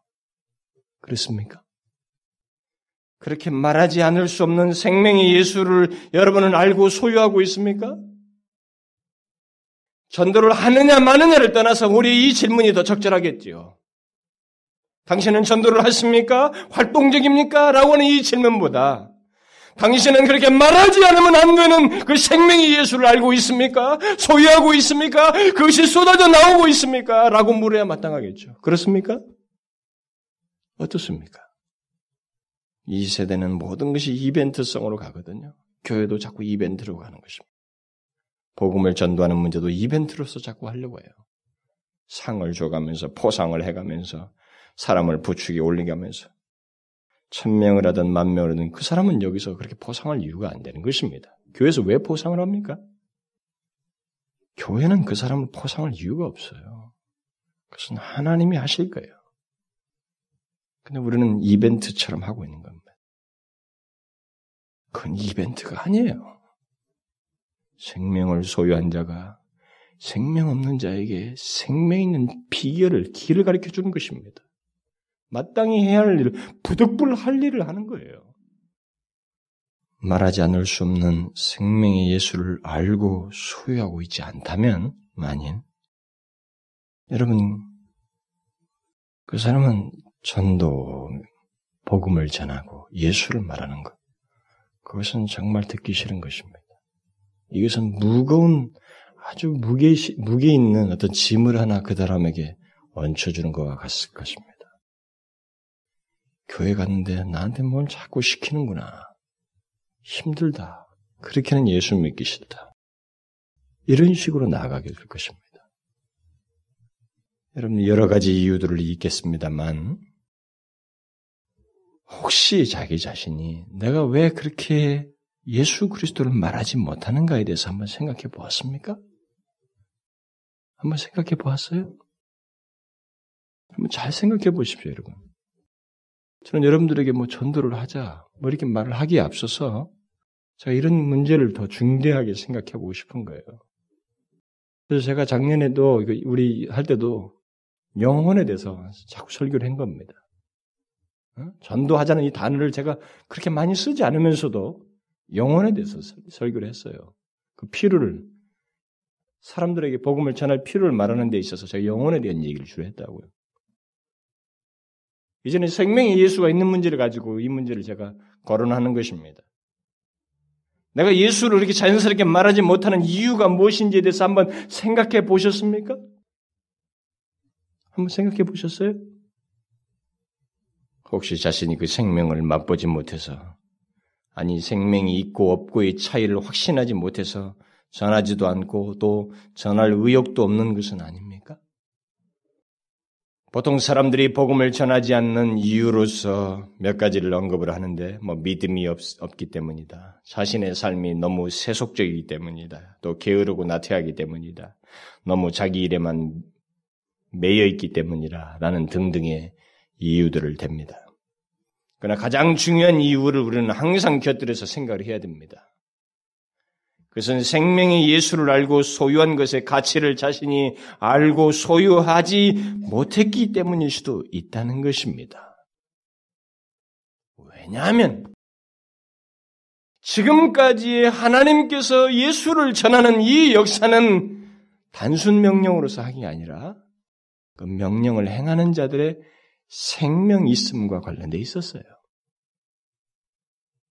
그렇습니까? 그렇게 말하지 않을 수 없는 생명의 예수를 여러분은 알고 소유하고 있습니까? 전도를 하느냐 마느냐를 떠나서 우리 이 질문이 더 적절하겠지요. 당신은 전도를 하십니까? 활동적입니까? 라고 하는 이 질문보다 당신은 그렇게 말하지 않으면 안 되는 그 생명의 예수를 알고 있습니까? 소유하고 있습니까? 그것이 쏟아져 나오고 있습니까? 라고 물어야 마땅하겠죠. 그렇습니까? 어떻습니까? 이 세대는 모든 것이 이벤트성으로 가거든요. 교회도 자꾸 이벤트로 가는 것입니다. 복음을 전도하는 문제도 이벤트로서 자꾸 하려고 해요. 상을 줘가면서 포상을 해가면서 사람을 부추기 올리면서 천명을 하든 만명을 하든 그 사람은 여기서 그렇게 포상할 이유가 안 되는 것입니다. 교회에서 왜 포상을 합니까? 교회는 그 사람을 포상할 이유가 없어요. 그것은 하나님이 하실 거예요. 근데 우리는 이벤트처럼 하고 있는 겁니다. 그건 이벤트가 아니에요. 생명을 소유한 자가 생명 없는 자에게 생명 있는 비결을, 길을 가르쳐 주는 것입니다. 마땅히 해야 할 일을, 부득불할 일을 하는 거예요. 말하지 않을 수 없는 생명의 예수를 알고 소유하고 있지 않다면, 만일 여러분, 그 사람은 전도, 복음을 전하고 예수를 말하는 것, 그것은 정말 듣기 싫은 것입니다. 이것은 무거운, 아주 무게, 무게 있는 어떤 짐을 하나 그 사람에게 얹혀주는 것과 같을 것입니다. 교회 갔는데 나한테 뭘 자꾸 시키는구나. 힘들다. 그렇게는 예수 믿기 싫다. 이런 식으로 나아가게 될 것입니다. 여러분, 여러 가지 이유들을 있겠습니다만, 혹시 자기 자신이 내가 왜 그렇게 예수 그리스도를 말하지 못하는가에 대해서 한번 생각해 보았습니까? 한번 생각해 보았어요? 한번 잘 생각해 보십시오, 여러분. 저는 여러분들에게 뭐 전도를 하자, 뭐 이렇게 말을 하기에 앞서서 제가 이런 문제를 더 중대하게 생각해 보고 싶은 거예요. 그래서 제가 작년에도, 우리 할 때도 영혼에 대해서 자꾸 설교를 한 겁니다. 어? 전도하자는 이 단어를 제가 그렇게 많이 쓰지 않으면서도 영혼에 대해서 설교를 했어요. 그 필요를, 사람들에게 복음을 전할 필요를 말하는 데 있어서 제가 영혼에 대한 얘기를 주로 했다고요. 이제는 생명의 예수가 있는 문제를 가지고 이 문제를 제가 거론하는 것입니다. 내가 예수를 이렇게 자연스럽게 말하지 못하는 이유가 무엇인지에 대해서 한번 생각해 보셨습니까? 한번 생각해 보셨어요? 혹시 자신이 그 생명을 맛보지 못해서, 아니 생명이 있고 없고의 차이를 확신하지 못해서 전하지도 않고 또 전할 의욕도 없는 것은 아닙니까? 보통 사람들이 복음을 전하지 않는 이유로서 몇 가지를 언급을 하는데, 뭐 믿음이 없, 없기 때문이다. 자신의 삶이 너무 세속적이기 때문이다. 또 게으르고 나태하기 때문이다. 너무 자기 일에만 매여 있기 때문이라 라는 등등의 이유들을 댑니다. 그러나 가장 중요한 이유를 우리는 항상 곁들여서 생각을 해야 됩니다. 그것은 생명의 예수를 알고 소유한 것의 가치를 자신이 알고 소유하지 못했기 때문일 수도 있다는 것입니다. 왜냐하면 지금까지 하나님께서 예수를 전하는 이 역사는 단순 명령으로서 하기가 아니라 그 명령을 행하는 자들의 생명 있음과 관련돼 있었어요.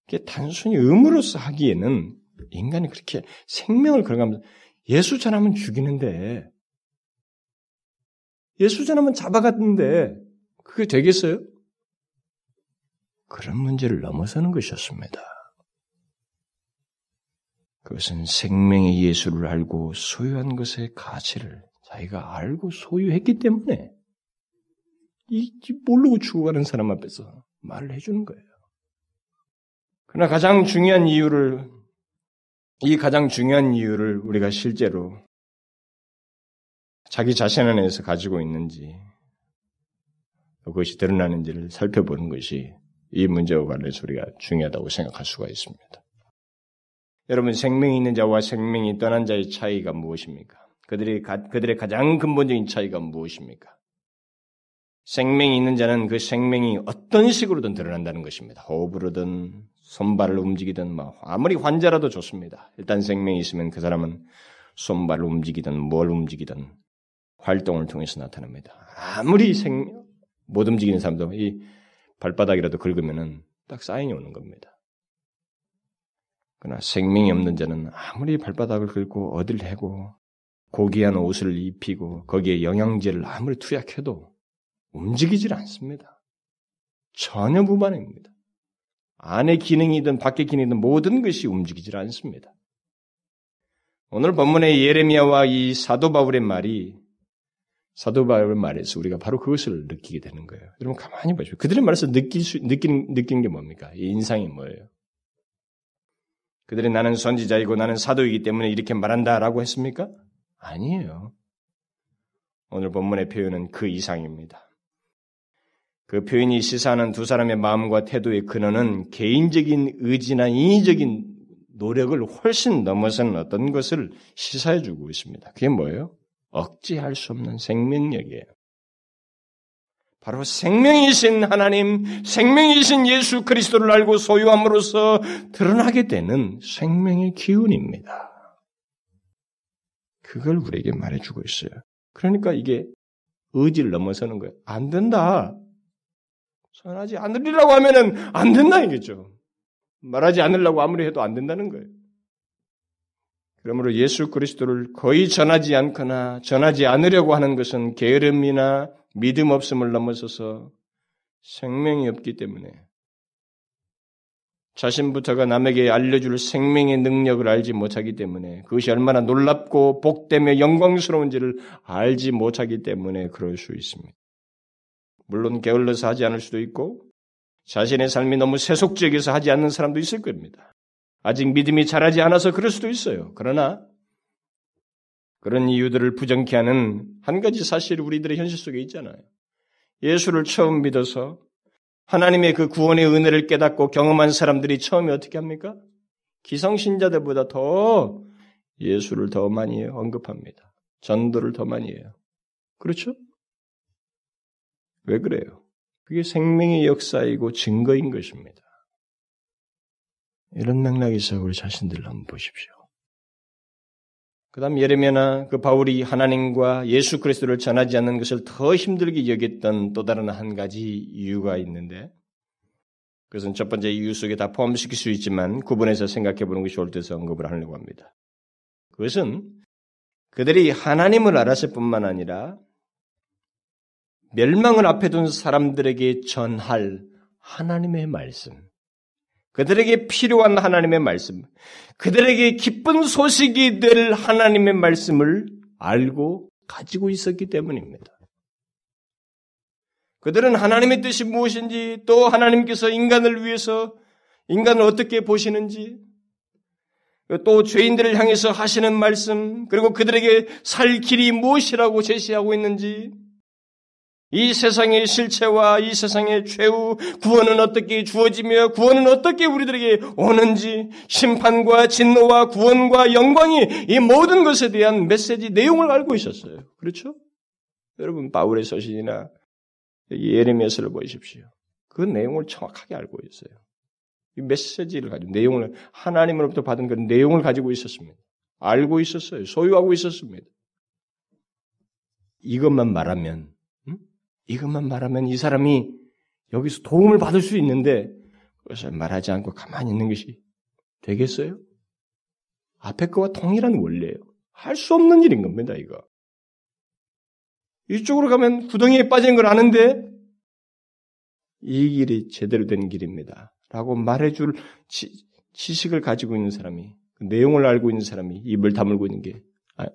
이게 단순히 의무로서 하기에는 인간이 그렇게 생명을 걸어가면서 예수 전하면 죽이는데 예수 전하면 잡아갔는데 그게 되겠어요? 그런 문제를 넘어서는 것이었습니다. 그것은 생명의 예수를 알고 소유한 것의 가치를 자기가 알고 소유했기 때문에 이 모르고 죽어가는 사람 앞에서 말을 해주는 거예요. 그러나 가장 중요한 이유를 이 가장 중요한 이유를 우리가 실제로 자기 자신 안에서 가지고 있는지 그것이 드러나는지를 살펴보는 것이 이 문제와 관련해서 우리가 중요하다고 생각할 수가 있습니다. 여러분, 생명이 있는 자와 생명이 떠난 자의 차이가 무엇입니까? 그들이 가, 그들의 가장 근본적인 차이가 무엇입니까? 생명이 있는 자는 그 생명이 어떤 식으로든 드러난다는 것입니다. 호흡으로든 손발을 움직이든 막 아무리 환자라도 좋습니다. 일단 생명이 있으면 그 사람은 손발을 움직이든 뭘 움직이든 활동을 통해서 나타납니다. 아무리 생, 못 움직이는 사람도 이 발바닥이라도 긁으면은 딱 사인이 오는 겁니다. 그러나 생명이 없는 자는 아무리 발바닥을 긁고 어딜 해고 고귀한 옷을 입히고 거기에 영양제를 아무리 투약해도 움직이질 않습니다. 전혀 무반응입니다. 안의 기능이든 밖의 기능이든 모든 것이 움직이질 않습니다. 오늘 본문의 예레미야와 이 사도 바울의 말이 사도 바울의 말에서 우리가 바로 그것을 느끼게 되는 거예요. 여러분 가만히 보십시오. 그들의 말에서 느낄 수, 느끼는, 느끼는 게 뭡니까? 이 인상이 뭐예요? 그들이 나는 선지자이고 나는 사도이기 때문에 이렇게 말한다라고 했습니까? 아니에요. 오늘 본문의 표현은 그 이상입니다. 그 표현이 시사하는 두 사람의 마음과 태도의 근원은 개인적인 의지나 인위적인 노력을 훨씬 넘어선 어떤 것을 시사해주고 있습니다. 그게 뭐예요? 억제할 수 없는 생명력이에요. 바로 생명이신 하나님, 생명이신 예수 그리스도를 알고 소유함으로써 드러나게 되는 생명의 기운입니다. 그걸 우리에게 말해주고 있어요. 그러니까 이게 의지를 넘어서는 거예요. 안 된다. 선하지 않으리라고 하면은 안 된다 이겠죠. 말하지 않으려고 아무리 해도 안 된다는 거예요. 그러므로 예수 그리스도를 거의 전하지 않거나 전하지 않으려고 하는 것은 게으름이나 믿음 없음을 넘어서서 생명이 없기 때문에 자신부터가 남에게 알려줄 생명의 능력을 알지 못하기 때문에 그것이 얼마나 놀랍고 복되며 영광스러운지를 알지 못하기 때문에 그럴 수 있습니다. 물론 게을러서 하지 않을 수도 있고 자신의 삶이 너무 세속적이어서 하지 않는 사람도 있을 겁니다. 아직 믿음이 자라지 않아서 그럴 수도 있어요. 그러나 그런 이유들을 부정케 하는 한 가지 사실이 우리들의 현실 속에 있잖아요. 예수를 처음 믿어서 하나님의 그 구원의 은혜를 깨닫고 경험한 사람들이 처음에 어떻게 합니까? 기성신자들보다 더 예수를 더 많이 언급합니다. 전도를 더 많이 해요. 그렇죠? 왜 그래요? 그게 생명의 역사이고 증거인 것입니다. 이런 맥락에서 우리 자신들을 한번 보십시오. 그 다음 예레미야나 그 바울이 하나님과 예수 그리스도를 전하지 않는 것을 더 힘들게 여겼던 또 다른 한 가지 이유가 있는데 그것은 첫 번째 이유 속에 다 포함시킬 수 있지만 구분해서 생각해보는 것이 옳다 해서 언급을 하려고 합니다. 그것은 그들이 하나님을 알았을 뿐만 아니라 멸망을 앞에 둔 사람들에게 전할 하나님의 말씀, 그들에게 필요한 하나님의 말씀, 그들에게 기쁜 소식이 될 하나님의 말씀을 알고 가지고 있었기 때문입니다. 그들은 하나님의 뜻이 무엇인지 또 하나님께서 인간을 위해서 인간을 어떻게 보시는지 또 죄인들을 향해서 하시는 말씀 그리고 그들에게 살 길이 무엇이라고 제시하고 있는지 이 세상의 실체와 이 세상의 최후, 구원은 어떻게 주어지며 구원은 어떻게 우리들에게 오는지, 심판과 진노와 구원과 영광이 이 모든 것에 대한 메시지 내용을 알고 있었어요. 그렇죠? 여러분 바울의 서신이나 예레미야서를 보십시오. 그 내용을 정확하게 알고 있어요. 이 메시지를 가지고 내용을 하나님으로부터 받은 그 내용을 가지고 있었습니다. 알고 있었어요. 소유하고 있었습니다. 이것만 말하면 이것만 말하면 이 사람이 여기서 도움을 받을 수 있는데 그것을 말하지 않고 가만히 있는 것이 되겠어요? 앞에 거와 동일한 원리예요. 할 수 없는 일인 겁니다. 이거. 이쪽으로 가면 구덩이에 빠지는 걸 아는데 이 길이 제대로 된 길입니다. 라고 말해줄 지, 지식을 가지고 있는 사람이, 그 내용을 알고 있는 사람이 입을 다물고 있는 게 아,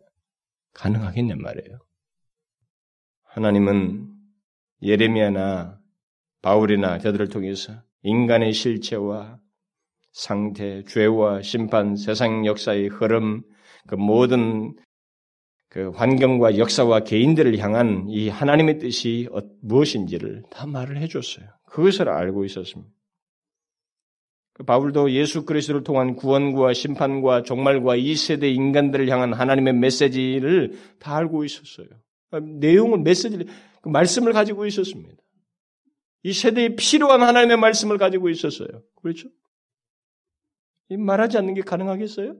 가능하겠냔 말이에요. 하나님은 예레미야나 바울이나 저들을 통해서 인간의 실체와 상태, 죄와 심판, 세상 역사의 흐름, 그 모든 그 환경과 역사와 개인들을 향한 이 하나님의 뜻이 무엇인지를 다 말을 해줬어요. 그것을 알고 있었습니다. 바울도 예수 그리스도를 통한 구원과 심판과 종말과 이 세대 인간들을 향한 하나님의 메시지를 다 알고 있었어요. 내용은 메시지를 그 말씀을 가지고 있었습니다. 이 세대에 필요한 하나님의 말씀을 가지고 있었어요. 그렇죠? 이 말하지 않는 게 가능하겠어요?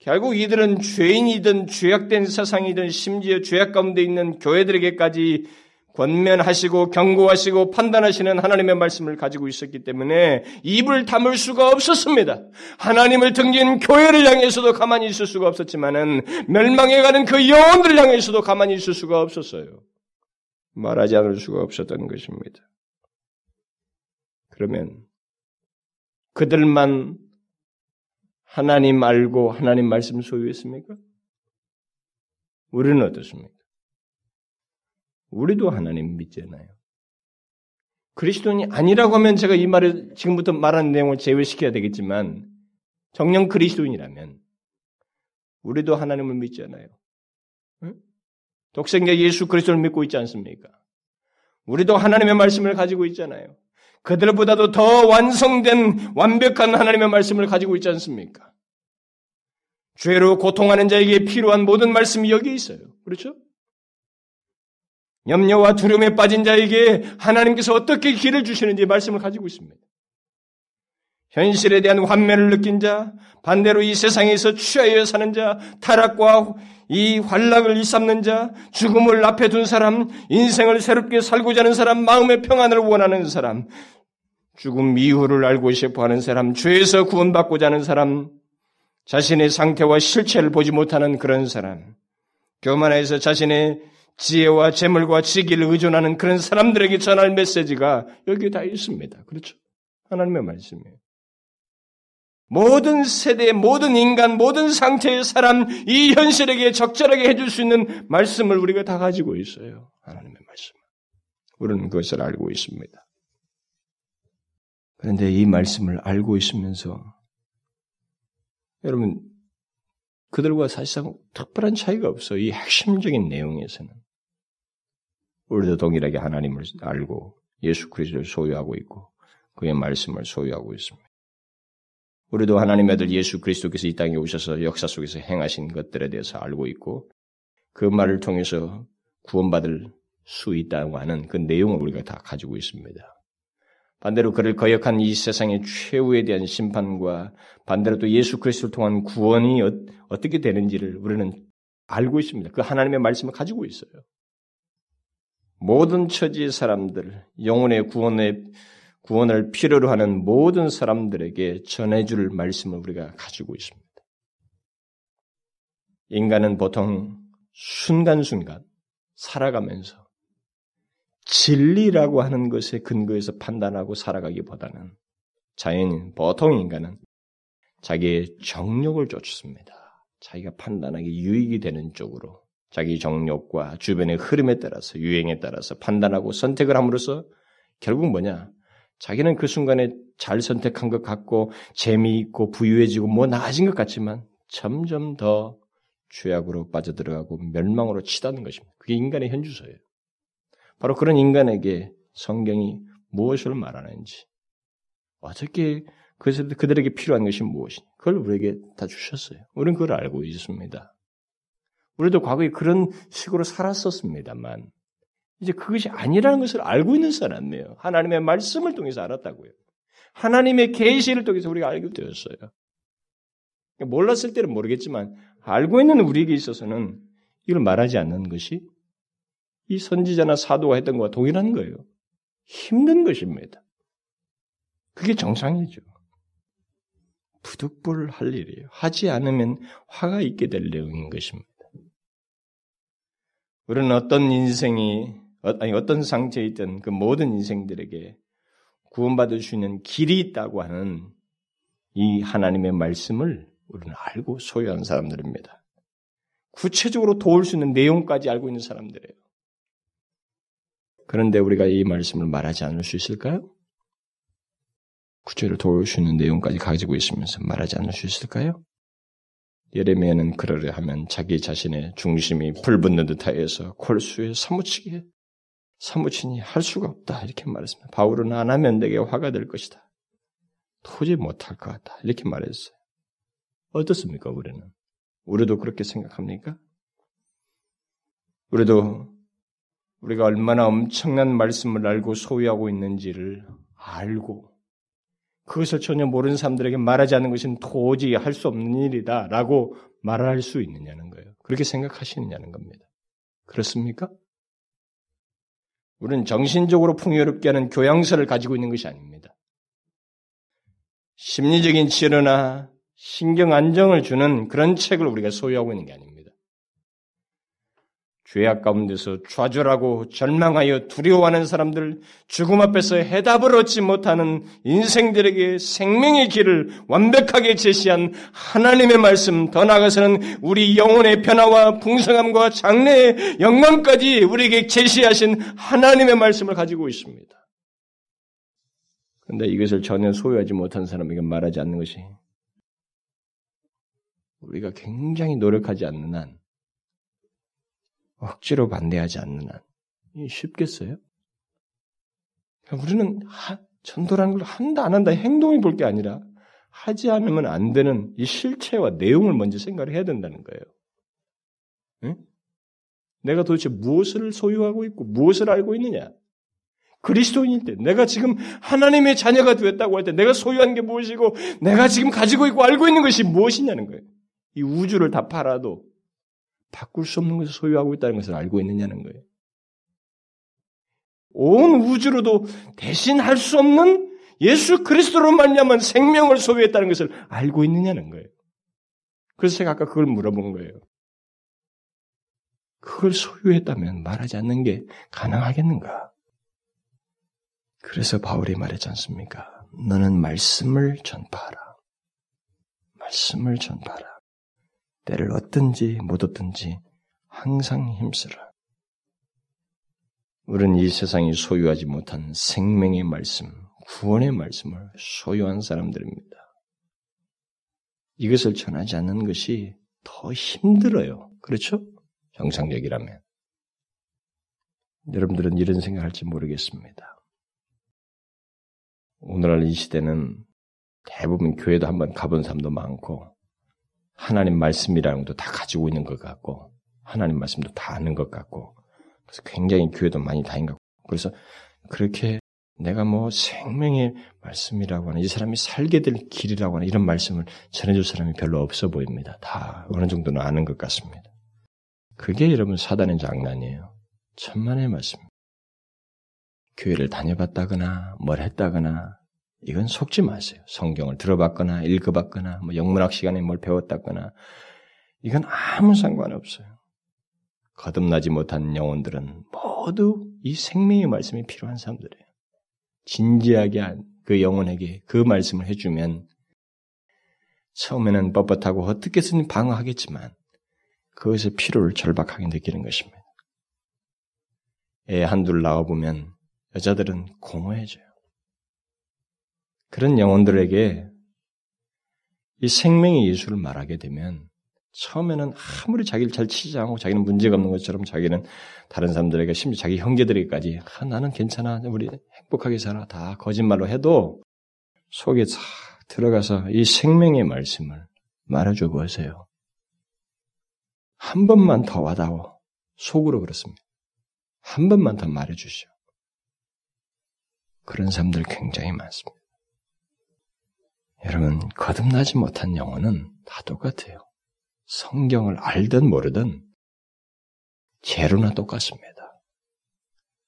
결국 이들은 죄인이든 죄악된 세상이든 심지어 죄악 가운데 있는 교회들에게까지 권면하시고 경고하시고 판단하시는 하나님의 말씀을 가지고 있었기 때문에 입을 다물 수가 없었습니다. 하나님을 등진 교회를 향해서도 가만히 있을 수가 없었지만은 멸망해가는 그 영혼들을 향해서도 가만히 있을 수가 없었어요. 말하지 않을 수가 없었던 것입니다. 그러면 그들만 하나님 알고 하나님 말씀 소유했습니까? 우리는 어떻습니까? 우리도 하나님 믿잖아요. 그리스도인이 아니라고 하면 제가 이 말을 지금부터 말하는 내용을 제외시켜야 되겠지만 정령 그리스도인이라면 우리도 하나님을 믿잖아요. 응? 독생자 예수 그리스도를 믿고 있지 않습니까? 우리도 하나님의 말씀을 가지고 있잖아요. 그들보다도 더 완성된 완벽한 하나님의 말씀을 가지고 있지 않습니까? 죄로 고통하는 자에게 필요한 모든 말씀이 여기 있어요. 그렇죠? 염려와 두려움에 빠진 자에게 하나님께서 어떻게 길을 주시는지 말씀을 가지고 있습니다. 현실에 대한 환멸을 느낀 자, 반대로 이 세상에서 취하여 사는 자, 타락과 이 환락을 일삼는 자, 죽음을 앞에 둔 사람, 인생을 새롭게 살고자 하는 사람, 마음의 평안을 원하는 사람, 죽음 이후를 알고 싶어하는 사람, 죄에서 구원받고자 하는 사람, 자신의 상태와 실체를 보지 못하는 그런 사람, 교만해서 자신의 지혜와 재물과 지기를 의존하는 그런 사람들에게 전할 메시지가 여기에 다 있습니다. 그렇죠? 하나님의 말씀이에요. 모든 세대, 모든 인간, 모든 상태의 사람, 이 현실에게 적절하게 해줄 수 있는 말씀을 우리가 다 가지고 있어요. 하나님의 말씀. 우리는 그것을 알고 있습니다. 그런데 이 말씀을 알고 있으면서 여러분, 그들과 사실상 특별한 차이가 없어요. 이 핵심적인 내용에서는. 우리도 동일하게 하나님을 알고 예수 그리스도를 소유하고 있고 그의 말씀을 소유하고 있습니다. 우리도 하나님의 아들 예수 그리스도께서 이 땅에 오셔서 역사 속에서 행하신 것들에 대해서 알고 있고 그 말을 통해서 구원받을 수 있다고 하는 그 내용을 우리가 다 가지고 있습니다. 반대로 그를 거역한 이 세상의 최후에 대한 심판과 반대로 또 예수 그리스도를 통한 구원이 어, 어떻게 되는지를 우리는 알고 있습니다. 그 하나님의 말씀을 가지고 있어요. 모든 처지의 사람들, 영혼의 구원의, 구원을 필요로 하는 모든 사람들에게 전해줄 말씀을 우리가 가지고 있습니다. 인간은 보통 순간순간 살아가면서 진리라고 하는 것에 근거해서 판단하고 살아가기보다는 자연인, 보통 인간은 자기의 정욕을 쫓습니다. 자기가 판단하기 유익이 되는 쪽으로 자기 정욕과 주변의 흐름에 따라서 유행에 따라서 판단하고 선택을 함으로써 결국 뭐냐? 자기는 그 순간에 잘 선택한 것 같고 재미있고 부유해지고 뭐 나아진 것 같지만 점점 더 죄악으로 빠져들어가고 멸망으로 치닫는 것입니다. 그게 인간의 현주소예요. 바로 그런 인간에게 성경이 무엇을 말하는지, 어떻게 그들에게 필요한 것이 무엇인지, 그걸 우리에게 다 주셨어요. 우리는 그걸 알고 있습니다. 우리도 과거에 그런 식으로 살았었습니다만 이제 그것이 아니라는 것을 알고 있는 사람이에요. 하나님의 말씀을 통해서 알았다고요. 하나님의 계시를 통해서 우리가 알게 되었어요. 몰랐을 때는 모르겠지만 알고 있는 우리에게 있어서는 이걸 말하지 않는 것이 이 선지자나 사도가 했던 것과 동일한 거예요. 힘든 것입니다. 그게 정상이죠. 부득불할 일이에요. 하지 않으면 화가 있게 될 내용인 것입니다. 우리는 어떤 인생이, 아니 어떤 상태에 있던 그 모든 인생들에게 구원받을 수 있는 길이 있다고 하는 이 하나님의 말씀을 우리는 알고 소유한 사람들입니다. 구체적으로 도울 수 있는 내용까지 알고 있는 사람들이에요. 그런데 우리가 이 말씀을 말하지 않을 수 있을까요? 구체적으로 도울 수 있는 내용까지 가지고 있으면서 말하지 않을 수 있을까요? 예레미야는 그러려 하면 자기 자신의 중심이 불붙는 듯하여서 골수에 사무치게 사무치니 할 수가 없다 이렇게 말했습니다. 바울은 안 하면 내게 화가 될 것이다. 도저히 못할 것 같다 이렇게 말했어요. 어떻습니까 우리는? 우리도 그렇게 생각합니까? 우리도 우리가 얼마나 엄청난 말씀을 알고 소유하고 있는지를 알고 그것을 전혀 모르는 사람들에게 말하지 않는 것은 도저히 할 수 없는 일이다 라고 말할 수 있느냐는 거예요. 그렇게 생각하시느냐는 겁니다. 그렇습니까? 우리는 정신적으로 풍요롭게 하는 교양서를 가지고 있는 것이 아닙니다. 심리적인 치료나 신경 안정을 주는 그런 책을 우리가 소유하고 있는 게 아닙니다. 죄악 가운데서 좌절하고 절망하여 두려워하는 사람들, 죽음 앞에서 해답을 얻지 못하는 인생들에게 생명의 길을 완벽하게 제시한 하나님의 말씀, 더 나아가서는 우리 영혼의 변화와 풍성함과 장래의 영광까지 우리에게 제시하신 하나님의 말씀을 가지고 있습니다. 그런데 이것을 전혀 소유하지 못한 사람에게 말하지 않는 것이 우리가 굉장히 노력하지 않는 한, 억지로 반대하지 않는 한, 이게 쉽겠어요? 우리는 하, 전도라는 걸 한다 안 한다 행동이 볼 게 아니라 하지 않으면 안 되는 이 실체와 내용을 먼저 생각을 해야 된다는 거예요. 응? 내가 도대체 무엇을 소유하고 있고 무엇을 알고 있느냐? 그리스도인일 때, 내가 지금 하나님의 자녀가 되었다고 할 때 내가 소유한 게 무엇이고 내가 지금 가지고 있고 알고 있는 것이 무엇이냐는 거예요. 이 우주를 다 팔아도 바꿀 수 없는 것을 소유하고 있다는 것을 알고 있느냐는 거예요. 온 우주로도 대신할 수 없는 예수 그리스도로 말미암은 생명을 소유했다는 것을 알고 있느냐는 거예요. 그래서 제가 아까 그걸 물어본 거예요. 그걸 소유했다면 말하지 않는 게 가능하겠는가? 그래서 바울이 말했지 않습니까? 너는 말씀을 전파하라. 말씀을 전파하라. 때를 얻든지 못 얻든지 항상 힘쓰라. 우린 이 세상이 소유하지 못한 생명의 말씀, 구원의 말씀을 소유한 사람들입니다. 이것을 전하지 않는 것이 더 힘들어요. 그렇죠? 정상적이라면. 여러분들은 이런 생각할지 모르겠습니다. 오늘날 이 시대는 대부분 교회도 한번 가본 사람도 많고 하나님 말씀이라는 것도 다 가지고 있는 것 같고 하나님 말씀도 다 아는 것 같고 그래서 굉장히 교회도 많이 다닌 것 같고 그래서 그렇게 내가 뭐 생명의 말씀이라고 하는 이 사람이 살게 될 길이라고 하는 이런 말씀을 전해줄 사람이 별로 없어 보입니다. 다 어느 정도는 아는 것 같습니다. 그게 여러분 사단의 장난이에요. 천만의 말씀입니다. 교회를 다녀봤다거나 뭘 했다거나 이건 속지 마세요. 성경을 들어봤거나 읽어봤거나 뭐 영문학 시간에 뭘 배웠다거나 이건 아무 상관없어요. 거듭나지 못한 영혼들은 모두 이 생명의 말씀이 필요한 사람들이에요. 진지하게 그 영혼에게 그 말씀을 해주면 처음에는 뻣뻣하고 어떻게든 방어하겠지만 그것의 피로를 절박하게 느끼는 것입니다. 애 한둘 낳아보면 여자들은 공허해져요. 그런 영혼들에게 이 생명의 예수를 말하게 되면 처음에는 아무리 자기를 잘 치지 않고 자기는 문제가 없는 것처럼 자기는 다른 사람들에게 심지어 자기 형제들에게까지 아, 나는 괜찮아, 우리 행복하게 살아 다 거짓말로 해도 속에 싹 들어가서 이 생명의 말씀을 말해줘 보세요. 한 번만 더 와다오. 속으로 그렇습니다. 한 번만 더 말해주시오. 그런 사람들 굉장히 많습니다. 여러분, 거듭나지 못한 영혼은 다 똑같아요. 성경을 알든 모르든 제로나 똑같습니다.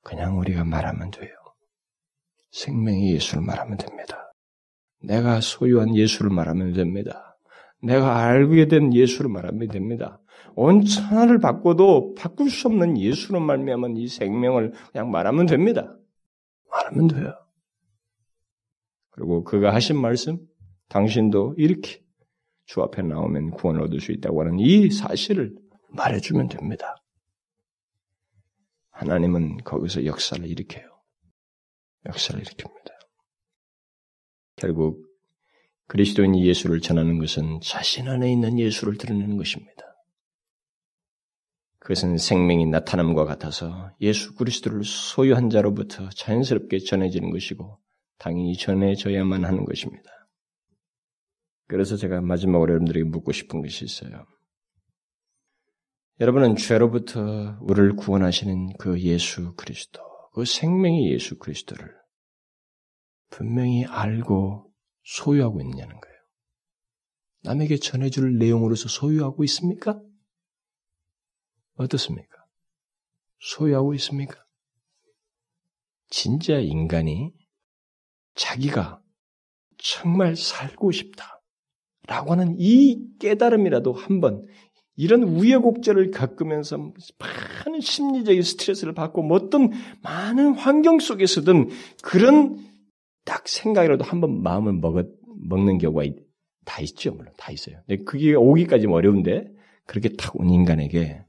그냥 우리가 말하면 돼요. 생명의 예수를 말하면 됩니다. 내가 소유한 예수를 말하면 됩니다. 내가 알게 된 예수를 말하면 됩니다. 온 천하를 바꿔도 바꿀 수 없는 예수로 말미암은 이 생명을 그냥 말하면 됩니다. 말하면 돼요. 그리고 그가 하신 말씀, 당신도 이렇게 주 앞에 나오면 구원을 얻을 수 있다고 하는 이 사실을 말해주면 됩니다. 하나님은 거기서 역사를 일으켜요. 역사를 일으킵니다. 결국 그리스도인이 예수를 전하는 것은 자신 안에 있는 예수를 드러내는 것입니다. 그것은 생명이 나타남과 같아서 예수 그리스도를 소유한 자로부터 자연스럽게 전해지는 것이고 당연히 전해져야만 하는 것입니다. 그래서 제가 마지막으로 여러분들에게 묻고 싶은 것이 있어요. 여러분은 죄로부터 우리를 구원하시는 그 예수 그리스도, 그 생명의 예수 그리스도를 분명히 알고 소유하고 있냐는 거예요. 남에게 전해줄 내용으로서 소유하고 있습니까? 어떻습니까? 소유하고 있습니까? 진짜 인간이 자기가 정말 살고 싶다라고 하는 이 깨달음이라도 한번 이런 우여곡절을 겪으면서 많은 심리적인 스트레스를 받고 뭐 어떤 많은 환경 속에서든 그런 딱 생각이라도 한번 마음을 먹어, 먹는 경우가 있, 다 있죠. 물론 다 있어요. 근데 그게 오기까지 어려운데 그렇게 탁 온 인간에게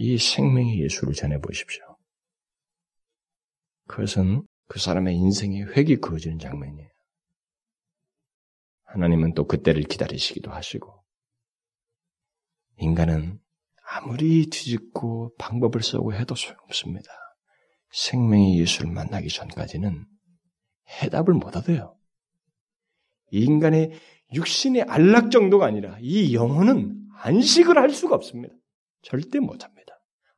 이 생명의 예수를 전해보십시오. 그것은 그 사람의 인생의 획이 그어지는 장면이에요. 하나님은 또 그때를 기다리시기도 하시고 인간은 아무리 뒤집고 방법을 쓰고 해도 소용없습니다. 생명의 예수를 만나기 전까지는 해답을 못 얻어요. 인간의 육신의 안락 정도가 아니라 이 영혼은 안식을 할 수가 없습니다. 절대 못합니다.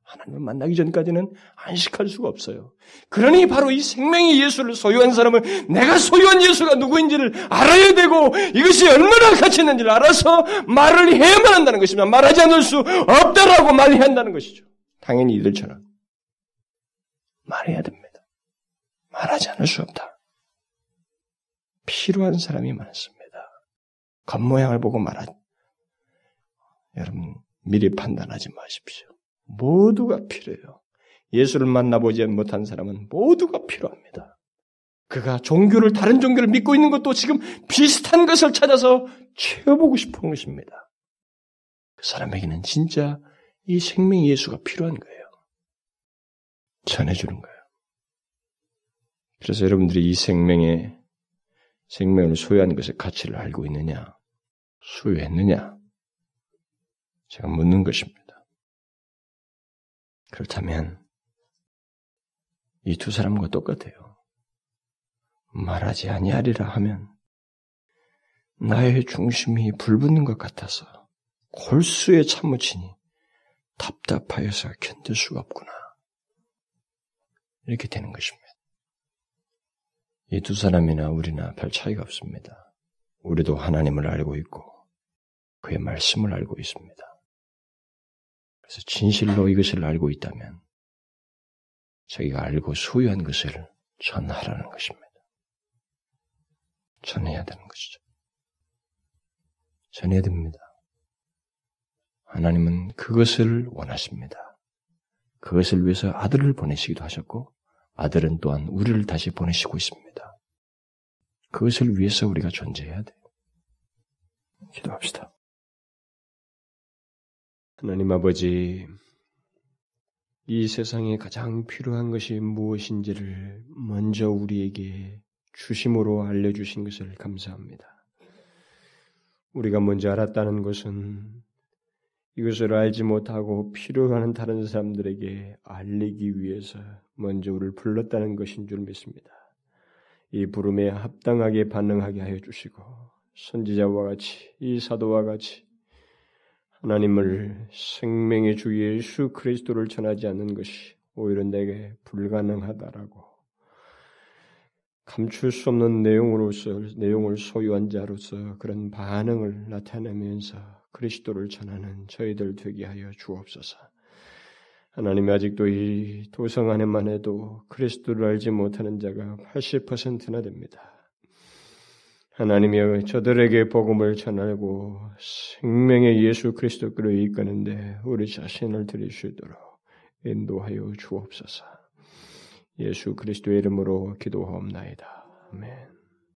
하나님을 만나기 전까지는 안식할 수가 없어요. 그러니 바로 이 생명의 예수를 소유한 사람은 내가 소유한 예수가 누구인지를 알아야 되고 이것이 얼마나 가치 있는지를 알아서 말을 해야만 한다는 것입니다. 말하지 않을 수 없다라고 말해야 한다는 것이죠. 당연히 이들처럼 말해야 됩니다. 말하지 않을 수 없다. 필요한 사람이 많습니다. 겉모양을 보고 말하지. 여러분 미리 판단하지 마십시오. 모두가 필요해요. 예수를 만나보지 못한 사람은 모두가 필요합니다. 그가 종교를 다른 종교를 믿고 있는 것도 지금 비슷한 것을 찾아서 채워보고 싶은 것입니다. 그 사람에게는 진짜 이 생명 예수가 필요한 거예요. 전해주는 거예요. 그래서 여러분들이 이 생명의 생명을 소유한 것의 가치를 알고 있느냐, 소유했느냐 제가 묻는 것입니다. 그렇다면 이 두 사람과 똑같아요. 말하지 아니하리라 하면 나의 중심이 불붙는 것 같아서 골수에 참무치니 답답하여서 견딜 수가 없구나. 이렇게 되는 것입니다. 이 두 사람이나 우리나 별 차이가 없습니다. 우리도 하나님을 알고 있고 그의 말씀을 알고 있습니다. 그래서 진실로 이것을 알고 있다면 자기가 알고 소유한 것을 전하라는 것입니다. 전해야 되는 것이죠. 전해야 됩니다. 하나님은 그것을 원하십니다. 그것을 위해서 아들을 보내시기도 하셨고 아들은 또한 우리를 다시 보내시고 있습니다. 그것을 위해서 우리가 존재해야 돼요. 기도합시다. 하나님 아버지, 이 세상에 가장 필요한 것이 무엇인지를 먼저 우리에게 주심으로 알려주신 것을 감사합니다. 우리가 먼저 알았다는 것은 이것을 알지 못하고 필요하는 다른 사람들에게 알리기 위해서 먼저 우리를 불렀다는 것인 줄 믿습니다. 이 부름에 합당하게 반응하게 하여 주시고 선지자와 같이 이 사도와 같이 하나님을 생명의 주 예수 그리스도를 전하지 않는 것이 오히려 내게 불가능하다라고 감출 수 없는 내용으로서 내용을 소유한 자로서 그런 반응을 나타내면서 그리스도를 전하는 저희들 되게 하여 주옵소서. 하나님이 아직도 이 도성 안에만 해도 그리스도를 알지 못하는 자가 팔십 퍼센트나 됩니다. 하나님이 저들에게 복음을 전하고 생명의 예수 그리스도께로 이끄는데 우리 자신을 드릴 수 있도록 인도하여 주옵소서. 예수 그리스도의 이름으로 기도하옵나이다. 아멘.